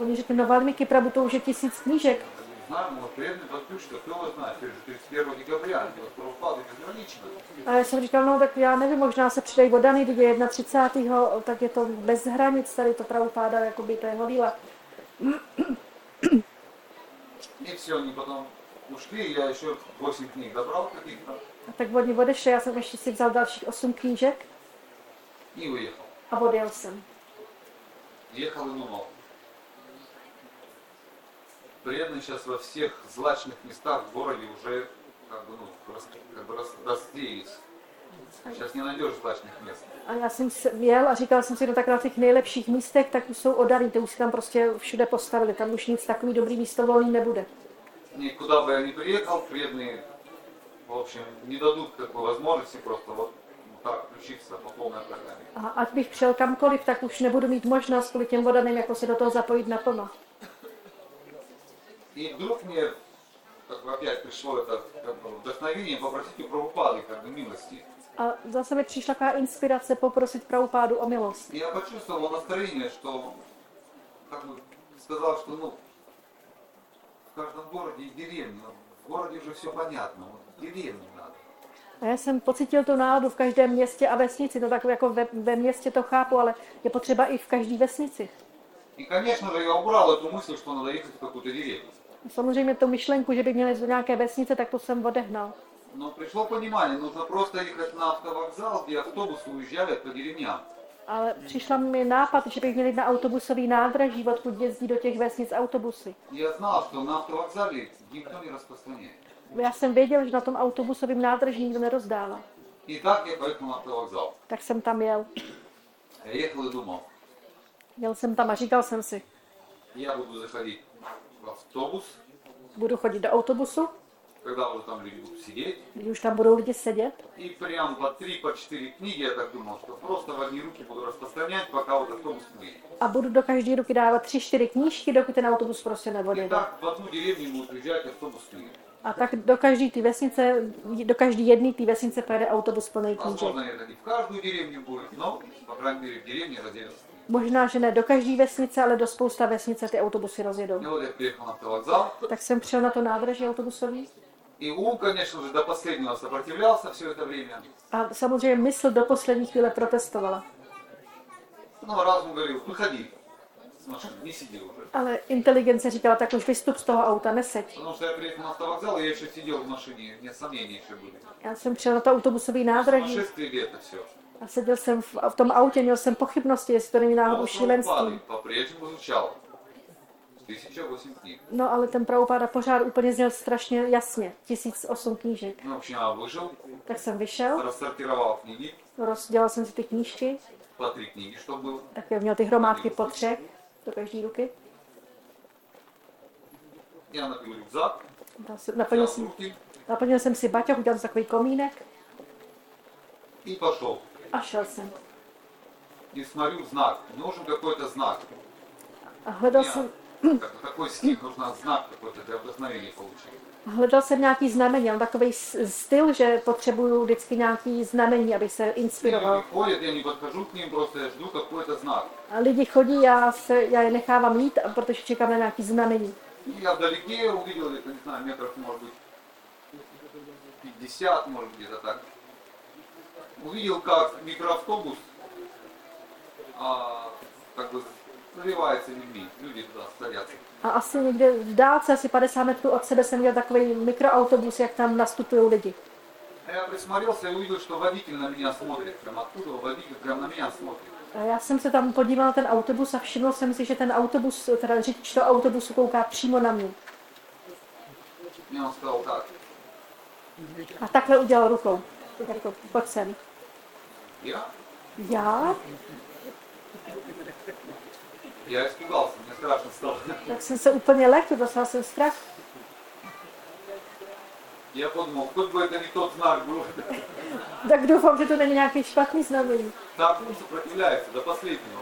Oni řekli, no Valmiki Prabhu, to už je 1000 knížek. Znám, ale předně tak už to bylo znát, že 31. dekabrán, to Prabhupáda bezhraničná. A já jsem říkal, no tak já nevím, možná se přidají vodany, když je 31., tak je to bez hranic, tady to Prabhupáda jakoby to je holila. И все, они потом ушли, я еще 8 книг добрал каких-то. Tak od nich odešel, já jsem ještě si vzal dalších 8 knížek. И уехал. A odjel jsem. Ехал и думал. Преданные сейчас во всех злачных местах в городе уже как бы рассеялись. Сейчас не найдешь злачных мест. A já jsem jel a říkal jsem si, no tak na těch nejlepších místech, tak už jsou odarý, to už tam prostě všude postavili, tam už nic takový dobrý místo volný nebude. Никуда бы я не приехал, преданные, в общем, не дадут такой возможности просто вот tak включиться po plné programy. A ať bych přijel kamkoliv, tak už nebudu mít možnost kvůli těm vodaným jako se do toho zapojit naplno. И вдруг мне опять пришло это вдохновение попросить у Прабхупады как бы милости. A zase mi přišla taková inspirace poprosit Prabhupádu o milost. Я почувствовал настроение, что как бы сказал, что ну в каждом городе и деревне, в городе уже все понятно, в деревне надо. A já jsem pocítil tu náladu v každém městě a vesnici, to tak jako ve městě to chápu, ale je potřeba i v každý vesnici. Samozřejmě tu myšlenku, že by měli do nějaké vesnice, tak to jsem odehnal. Ale přišla mi nápad, že bych měl jít na autobusový nádraží, odkud jezdí do těch vesnic autobusy. Já znal, že na autobusovém nádraží nikdo nerozprostřený. Já jsem věděl, že na tom autobusovém nádraží nikdo nerozdává. Tak jsem tam jel. Jel jsem tam a říkal jsem si. Já budu zachodit v autobus. Budu chodit do autobusu. Když už tam budou lidi sedět. I prám po 3-4 knihy, já tak думал, že prostě v jedné ruce budu rozprostřenět, пока вот автобус не. A budu do každé ruky dávat 3-4 knížky, dokud ten autobus prostě neodjede. Tak v jednu деревню budu přijíždět автобус. A tak do každé té vesnice, do každé jedné té vesnice pojede autobus plný knížek. Možná, že ne do každé vesnice, ale do spousta vesnice ty autobusy rozjedou. Tak jsem přijel na to nádraží autobusový. A samozřejmě mysl do poslední chvíle protestovala. Ale inteligence říkala, tak už vystup z toho auta, neseď. Já jsem přijel na to autobusový nádraží a seděl jsem v tom autě, měl jsem pochybnosti, jestli to není náhodou šílenství. No ale ten Prabhupáda pořád úplně zněl strašně jasně, 1008 knížek. Tak jsem vyšel, rozdělal jsem si ty knížky. Tak měl ty hromádky po 3 do každé ruky. Já naplnil jsem si baťoch, udělal takový komínek. A šel jsem. A hledal jsem nějaký znamení, mám takový styl, že potřebuju vždycky nějaký znamení, aby se inspiroval. A lidi chodí, já je nechávám jít, protože čekám na nějaký znamení. Увидел, как микроавтобус заливается людьми, люди туда садятся. A asi někde v dálce, asi 50 metrů od sebe jsem měl takový mikroautobus, jak tam nastupují lidi. A já přismaril se a uviděl, že voditel na mě смотрит. Прямо откуда водитель прямо на меня смотрит. A já jsem se tam podíval na ten autobus a všiml jsem si, že ten autobus, teda řidič toho autobusu kouká přímo na mě. Mě on stál tak. A takhle udělal rukou. Jako, pojď sem. Já? Já zpíval jsem, mě strašně stalo. Tak jsem se úplně lekl, dostal jsem strach. Já podmůl, to bude ten i to znak, bro. Tak doufám, že to není nějaký špatný znamení. Tak on se protivljaje, do posledního.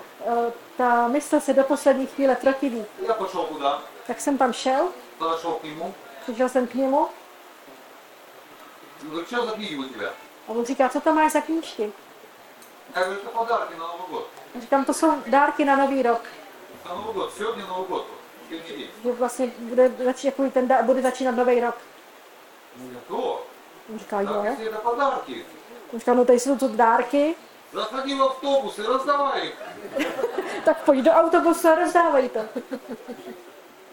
Ta mysl se do poslední chvíle protiví. Já pošel kuda. Tak jsem tam šel. Zašel k němu. Přišel jsem k němu. No, co za knihy u tebe? A on říká, co tam máš za knížky? Já říkám, to dárky na Nový rok. Říkám, to jsou dárky na Nový rok. Na Nový rok, сегодня Новый год. Vlastně bude začínat Nový rok. On říká, jo. On říká, no tady jsou to dárky. Zasadí v autobusy, rozdávají. Tak pojď do autobusu a rozdávají to.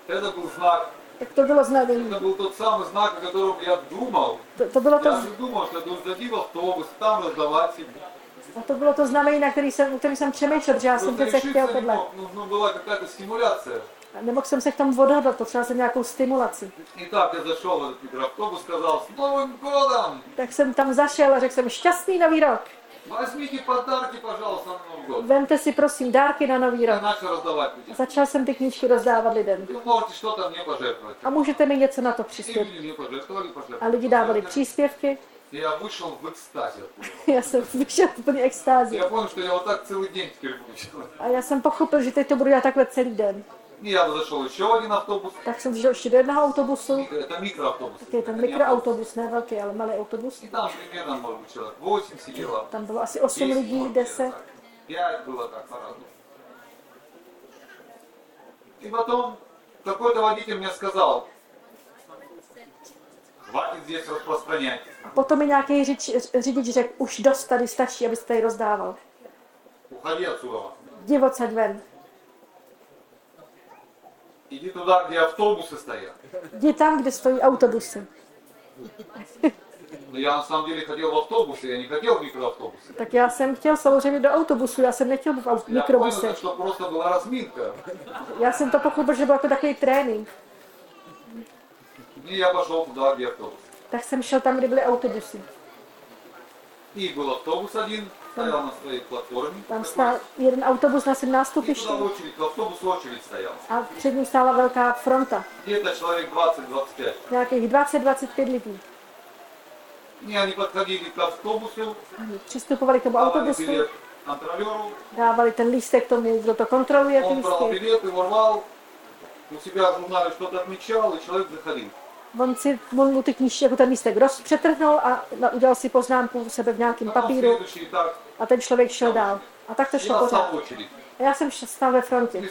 To byl znak. Tak to bylo znamení. To byl ten samý znak, o kterém já думал. Já si думал, že on zadívá autobus, tam rozdávat si. A to bylo to znamení, na který jsem přemýšlel, že já jsem to chtěl tohle. No byla nějaká stimulace. Nemohl jsem se k tomu odhodlat, potřeboval jsem nějakou stimulaci. I tak já zašel do autobus, сказал: "S Novým годом!" Tak jsem tam zašel a řekl jsem: "Šťastný nový rok." Возьмите подарки, пожалуйста, на Новый год. Vemte si prosím dárky na Nový rok. A začal jsem ty knížky rozdávat lidem. A můžete mi něco na to přispět. A lidi dávali příspěvky. Я вышел в экстазе. Я сам вышел в экстазе. Я понял, что я вот так целый день теперь буду. А я сам похопил, že teď to budu já takhle celý den. Я зашел еще один автобус. Так jsem zašel ještě do jednoho autobusu. Это микроавтобус. Такой там микроавтобус, не velký, ale malý autobus. И там примерно, может быть, человек 8 сидело. Там было asi 8 lidí, 10. 5 было так по-разному. И потом какой-то водитель мне сказал: "Хватит здесь распространять". Potom mi nějaký řidič řekl: "Už dost, tady stačí, abyste tady rozdával. Uchodí odsud. Jdi odsaď ven. Jdi tuda, kde autobusy stojí. Jdi tam, kde stojí autobusy." No já na samém děli chtěl v autobuse, já nechtěl v mikroautobuse. Tak já jsem chtěl samozřejmě do autobusu, já jsem nechtěl v mikrobuse. Já pochopil, že to prostě byla rozmínka. Já jsem to pochopil, že byl jako takový trénink. I já pošel tuda, kde autobus. Tak jsem šel tam, kde byly autobusy. I byl autobus jeden, stajal na své platformě. Tam stál jeden autobus na svém nástupišti. A před ním stála velká fronta. Kde člověk 20-25. Nějakých 20-25 lidí. Oni podchodili k autobusu. Přistupovali k tomu autobusu. Dávali ten lístek tomu, kdo to kontroluje. On bral bilet, urval. U sebe v žurnále что-то отмечал, и человек заходил. On mu ty knížky, jako ten místek přetrhnul a udělal si poznámku u sebe v nějakém papíru a ten člověk šel dál. A tak to šlo pořád. A já jsem stál ve frontě.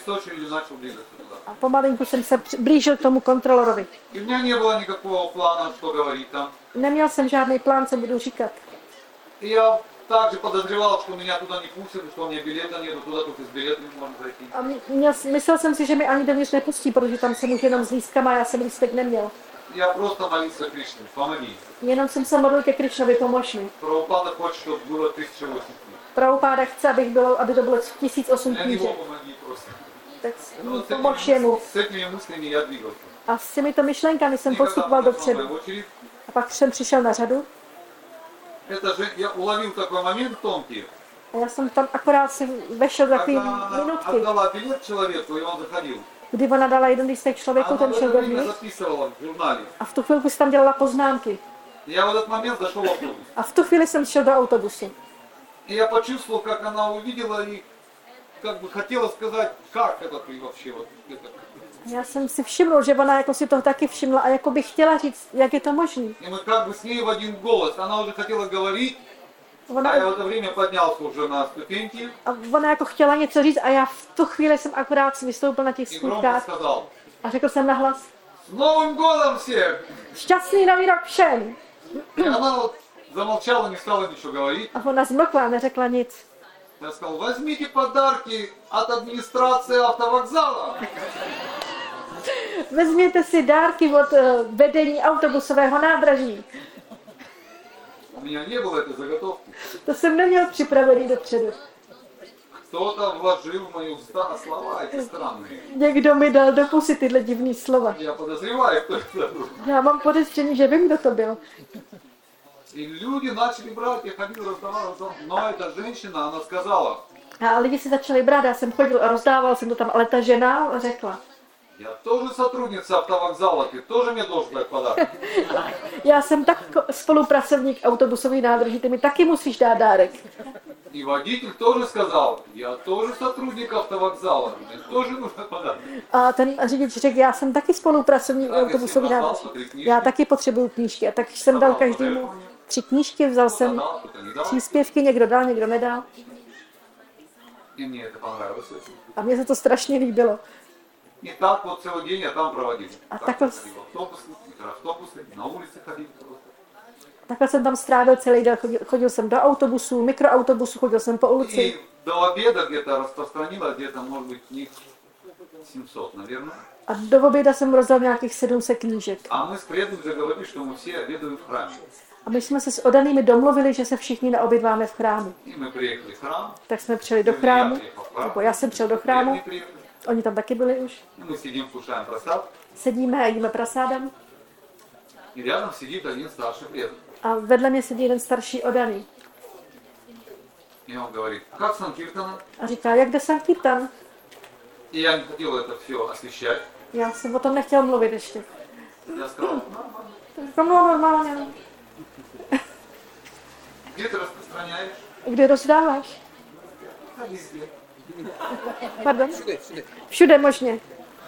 A pomalinku jsem se blížil k tomu kontrolorovi. Neměl jsem žádný plán, co budu říkat. Takže podozříval, že mě tuda nepustí, že mě bilet ani do tuda tu s biletem nemůžu zajít. A myslel jsem si, že mě ani dovnitř nepustí, protože tam jsem už jenom s lístkama a já jsem lístek neměl. Я просто молился Кришне, помоги. Jenom jsem se modlil ke Krišnovi, pomož mi. Prabhupada chce, aby bylo 1008. Prabhupada chce, aby to bylo 1008 knížek. Tak pomož jemu. A s těmito myšlenkami jsem postupoval dopředu. A pak jsem přišel na řadu. Я уловил такой момент тонкий. Я сам там аккурат вышел за 3 минутки. Отдала билет человеку, и он заходил. Kdy ona dala jeden lístek člověku, ten šel dovnitř. A v tu chvilku si tam dělala poznámky. A v tu chvíli jsem šel do autobusu. Já jsem si všiml, že ona jako si to taky všimla a jako by chtěla říct, jak je to možné. Ona jako chtěla něco říct a já v tu chvíli jsem akorát vystoupil na těch schůdkách a řekl jsem nahlas: "S Novým godem všem! Šťastný nový rok všem!" A ona zmlkla, neřekla nic. Já říkal: "Vezměte podarky od administrace autovoxála." Vezměte si dárky od vedení autobusového nádraží. У меня не было этой заготовки. То jsem neměl připravený dopředu. Кто-то вложил в мою уста слова эти странные. Někdo mi dal do pusy tyhle divné slova. Я подозреваю, кто это был. Já mám podezření, že vím, kdo to byl. И люди начали брать, я ходил, раздавал, но эта женщина, она сказала. A lidi si začali brát, já jsem chodil a rozdával jsem to tam, ale ta žena řekla: "Я тоже сотрудница автовокзала, ты тоже мне должен дать подарок." Já jsem tak spolupracovník autobusové nádrže, ty mi taky musíš dát dárek. И водитель тоже сказал: "Я тоже сотрудник автовокзала, мне тоже нужен подарок." A ten řidič řekl: "Já jsem taky spolupracovník autobusové nádrže. Já taky potřebuju knížky." A tak jsem dal každému 3 knížky, vzal jsem příspěvky, někdo dal, někdo nedal. A mně se to strašně líbilo. И так вот целый день я там проводил. А так вот автобусы, на улице ходил. Takhle jsem tam strávil celý den, chodil jsem do autobusů, mikroautobusů, chodil jsem po ulici. И до обеда где-то распространила, где-то, может быть, 700, наверное. A do oběda jsem rozdal nějakých 700 knížek. A my s predanými dogovorili, že my všichni obědujeme v chrámě. A my jsme se s oddanými domluvili, že se všichni naobědváme v chrámu. Tak jsme přijeli do chrámu, nebo já jsem přijel do chrámu, oni tam taky byli už. My sedíme a jíme prasádem. A vedle mě sedí jeden starší oddaný. A říká, jak jde Sankirtan? Já jsem o tom nechtěl mluvit ještě. Já jsem to mluvil normálně. Kde to rozprostraňuješ? Kde rozdáváš? Pardon? Všude možně.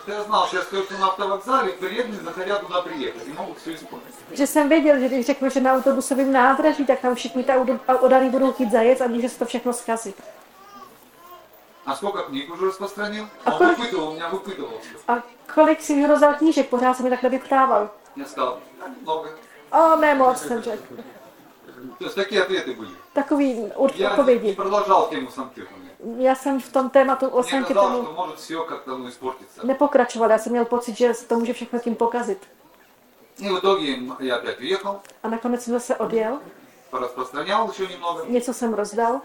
Я знал, что я скажу, что на автовокзале преданные, заходя туда, приехали и могут все исполнить. Že jsem věděl, že když řeknu, že na autobusovém nádraží, tak tam všichni ta oddaný budou chtít zajet a může se to všechno zkazit. A kolik knih už rozprostranil? On vypytoval. A kolik si rozdal knížek? Pořád se mi takhle vyptával. Já říkal, mnoho. O, ne moc, jsem řekl. To jsou taky odpovědi byly. Takový odpovědi. Já prodloužil tému Sankirtanu. Já jsem v tom tématu o Sankirtanu nepokračoval, já jsem měl pocit, že to může všechno tím pokazit. A nakonec jsem zase odjel. Něco jsem rozdal.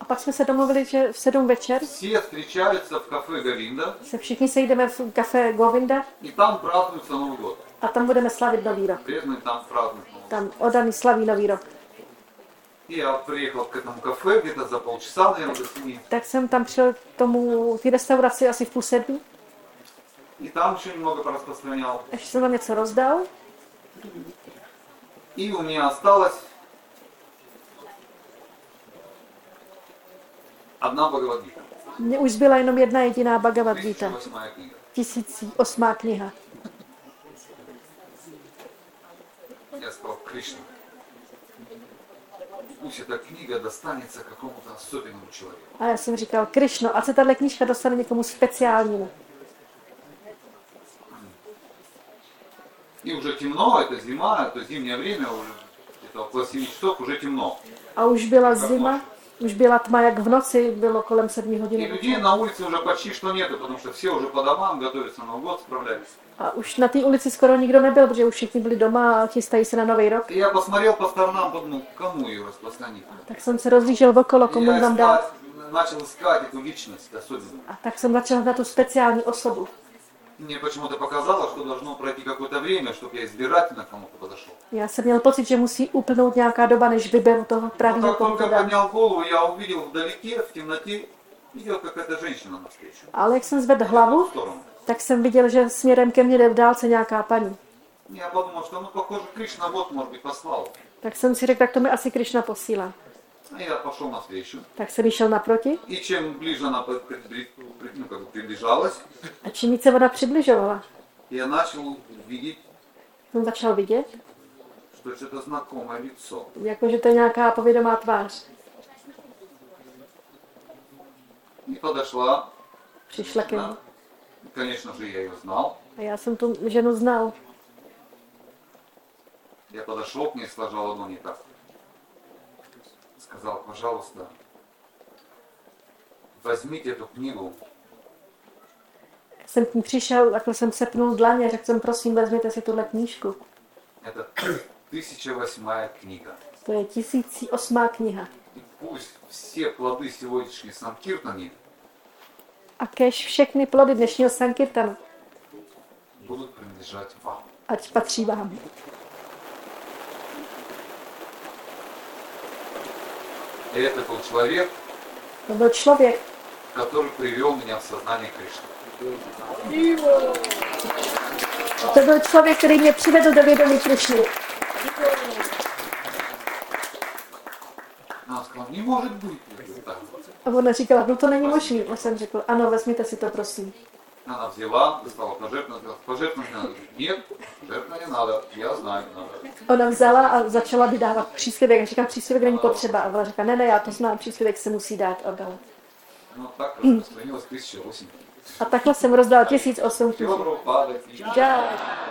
A pak jsme se domluvili, že v 7 večer se všichni sejdeme v kafe Govinda a tam budeme slavit Nový rok. Tam oddaný slaví Nový rok. Я приехал к этому кафе где-то за полчаса, наверное, до 7. Так jsem tam přišel k tomu v restauraci asi v půl sedmi. И там еще немного пораспространял. Ještě jsem tam něco rozdal. И у меня осталась одна Бхагавад Гита. Mně už zbyla jenom jedna jediná Bhagavad Gita. 1008. kniha. Я сказал Кришна. Пусть эта книга достанется какому-то особенному человеку. А я jsem říkal, Krishno, ať se tahle knížka dostane někomu speciálnímu. И уже темно, это зима, это зимнее время, уже где-то около 7 часов уже темно. А už byla zima, už byla tma, jak v noci, bylo kolem 7 hodin. И людей на улице уже почти что нету, потому что все уже по домам готовятся на Новый год, справляются. A už na té ulici skoro nikdo nebyl, protože už všichni byli doma a chystají se na Nový rok. Tak jsem se rozlížel okolo, komu mám dát. A tak jsem začal hledat tu speciální osobu. Já jsem měl pocit, že musí uplynout nějaká doba, než vyberu toho pravýho, komu to dám. Ale jak jsem zvedl hlavu, tak jsem viděl, že směrem ke mně jde v dálce nějaká paní. Tak jsem si řekl, tak to mi asi Krishna posílá. Tak jsem jí šel naproti. A čím více ona přibližovala, jsem začal vidět, jakože to je nějaká povědomá tvář. Přišla ke mně. Конечно же, я её знал. А я сам ту жену знал. Я подошёл к ней, сложил ладони так. Сказал: "Пожалуйста, возьмите эту книгу". Jsem k ní přišel, takhle jsem sepnul dlaně, řekl jsem: "Prosím, vezměte si tuhle knížku". Это 1008-я книга. To je 1008. kniha. И пусть все плоды сегодняшней Санкиртаны a kéž všechny plody dnešního Sankirtanu ať patří vám. To byl člověk, který mě přivedl do vědomí Krišny. A ona říkala, no to není možný. A jsem řekl, ano, vezměte si to, prosím. Ona vzala, dostala Ona vzala a začala vydávat příspěvek. A říkala, příspěvek není potřeba. A ona říkala, ne, já to znám, příspěvek se musí dát. A dala. A takhle jsem rozdala 1008.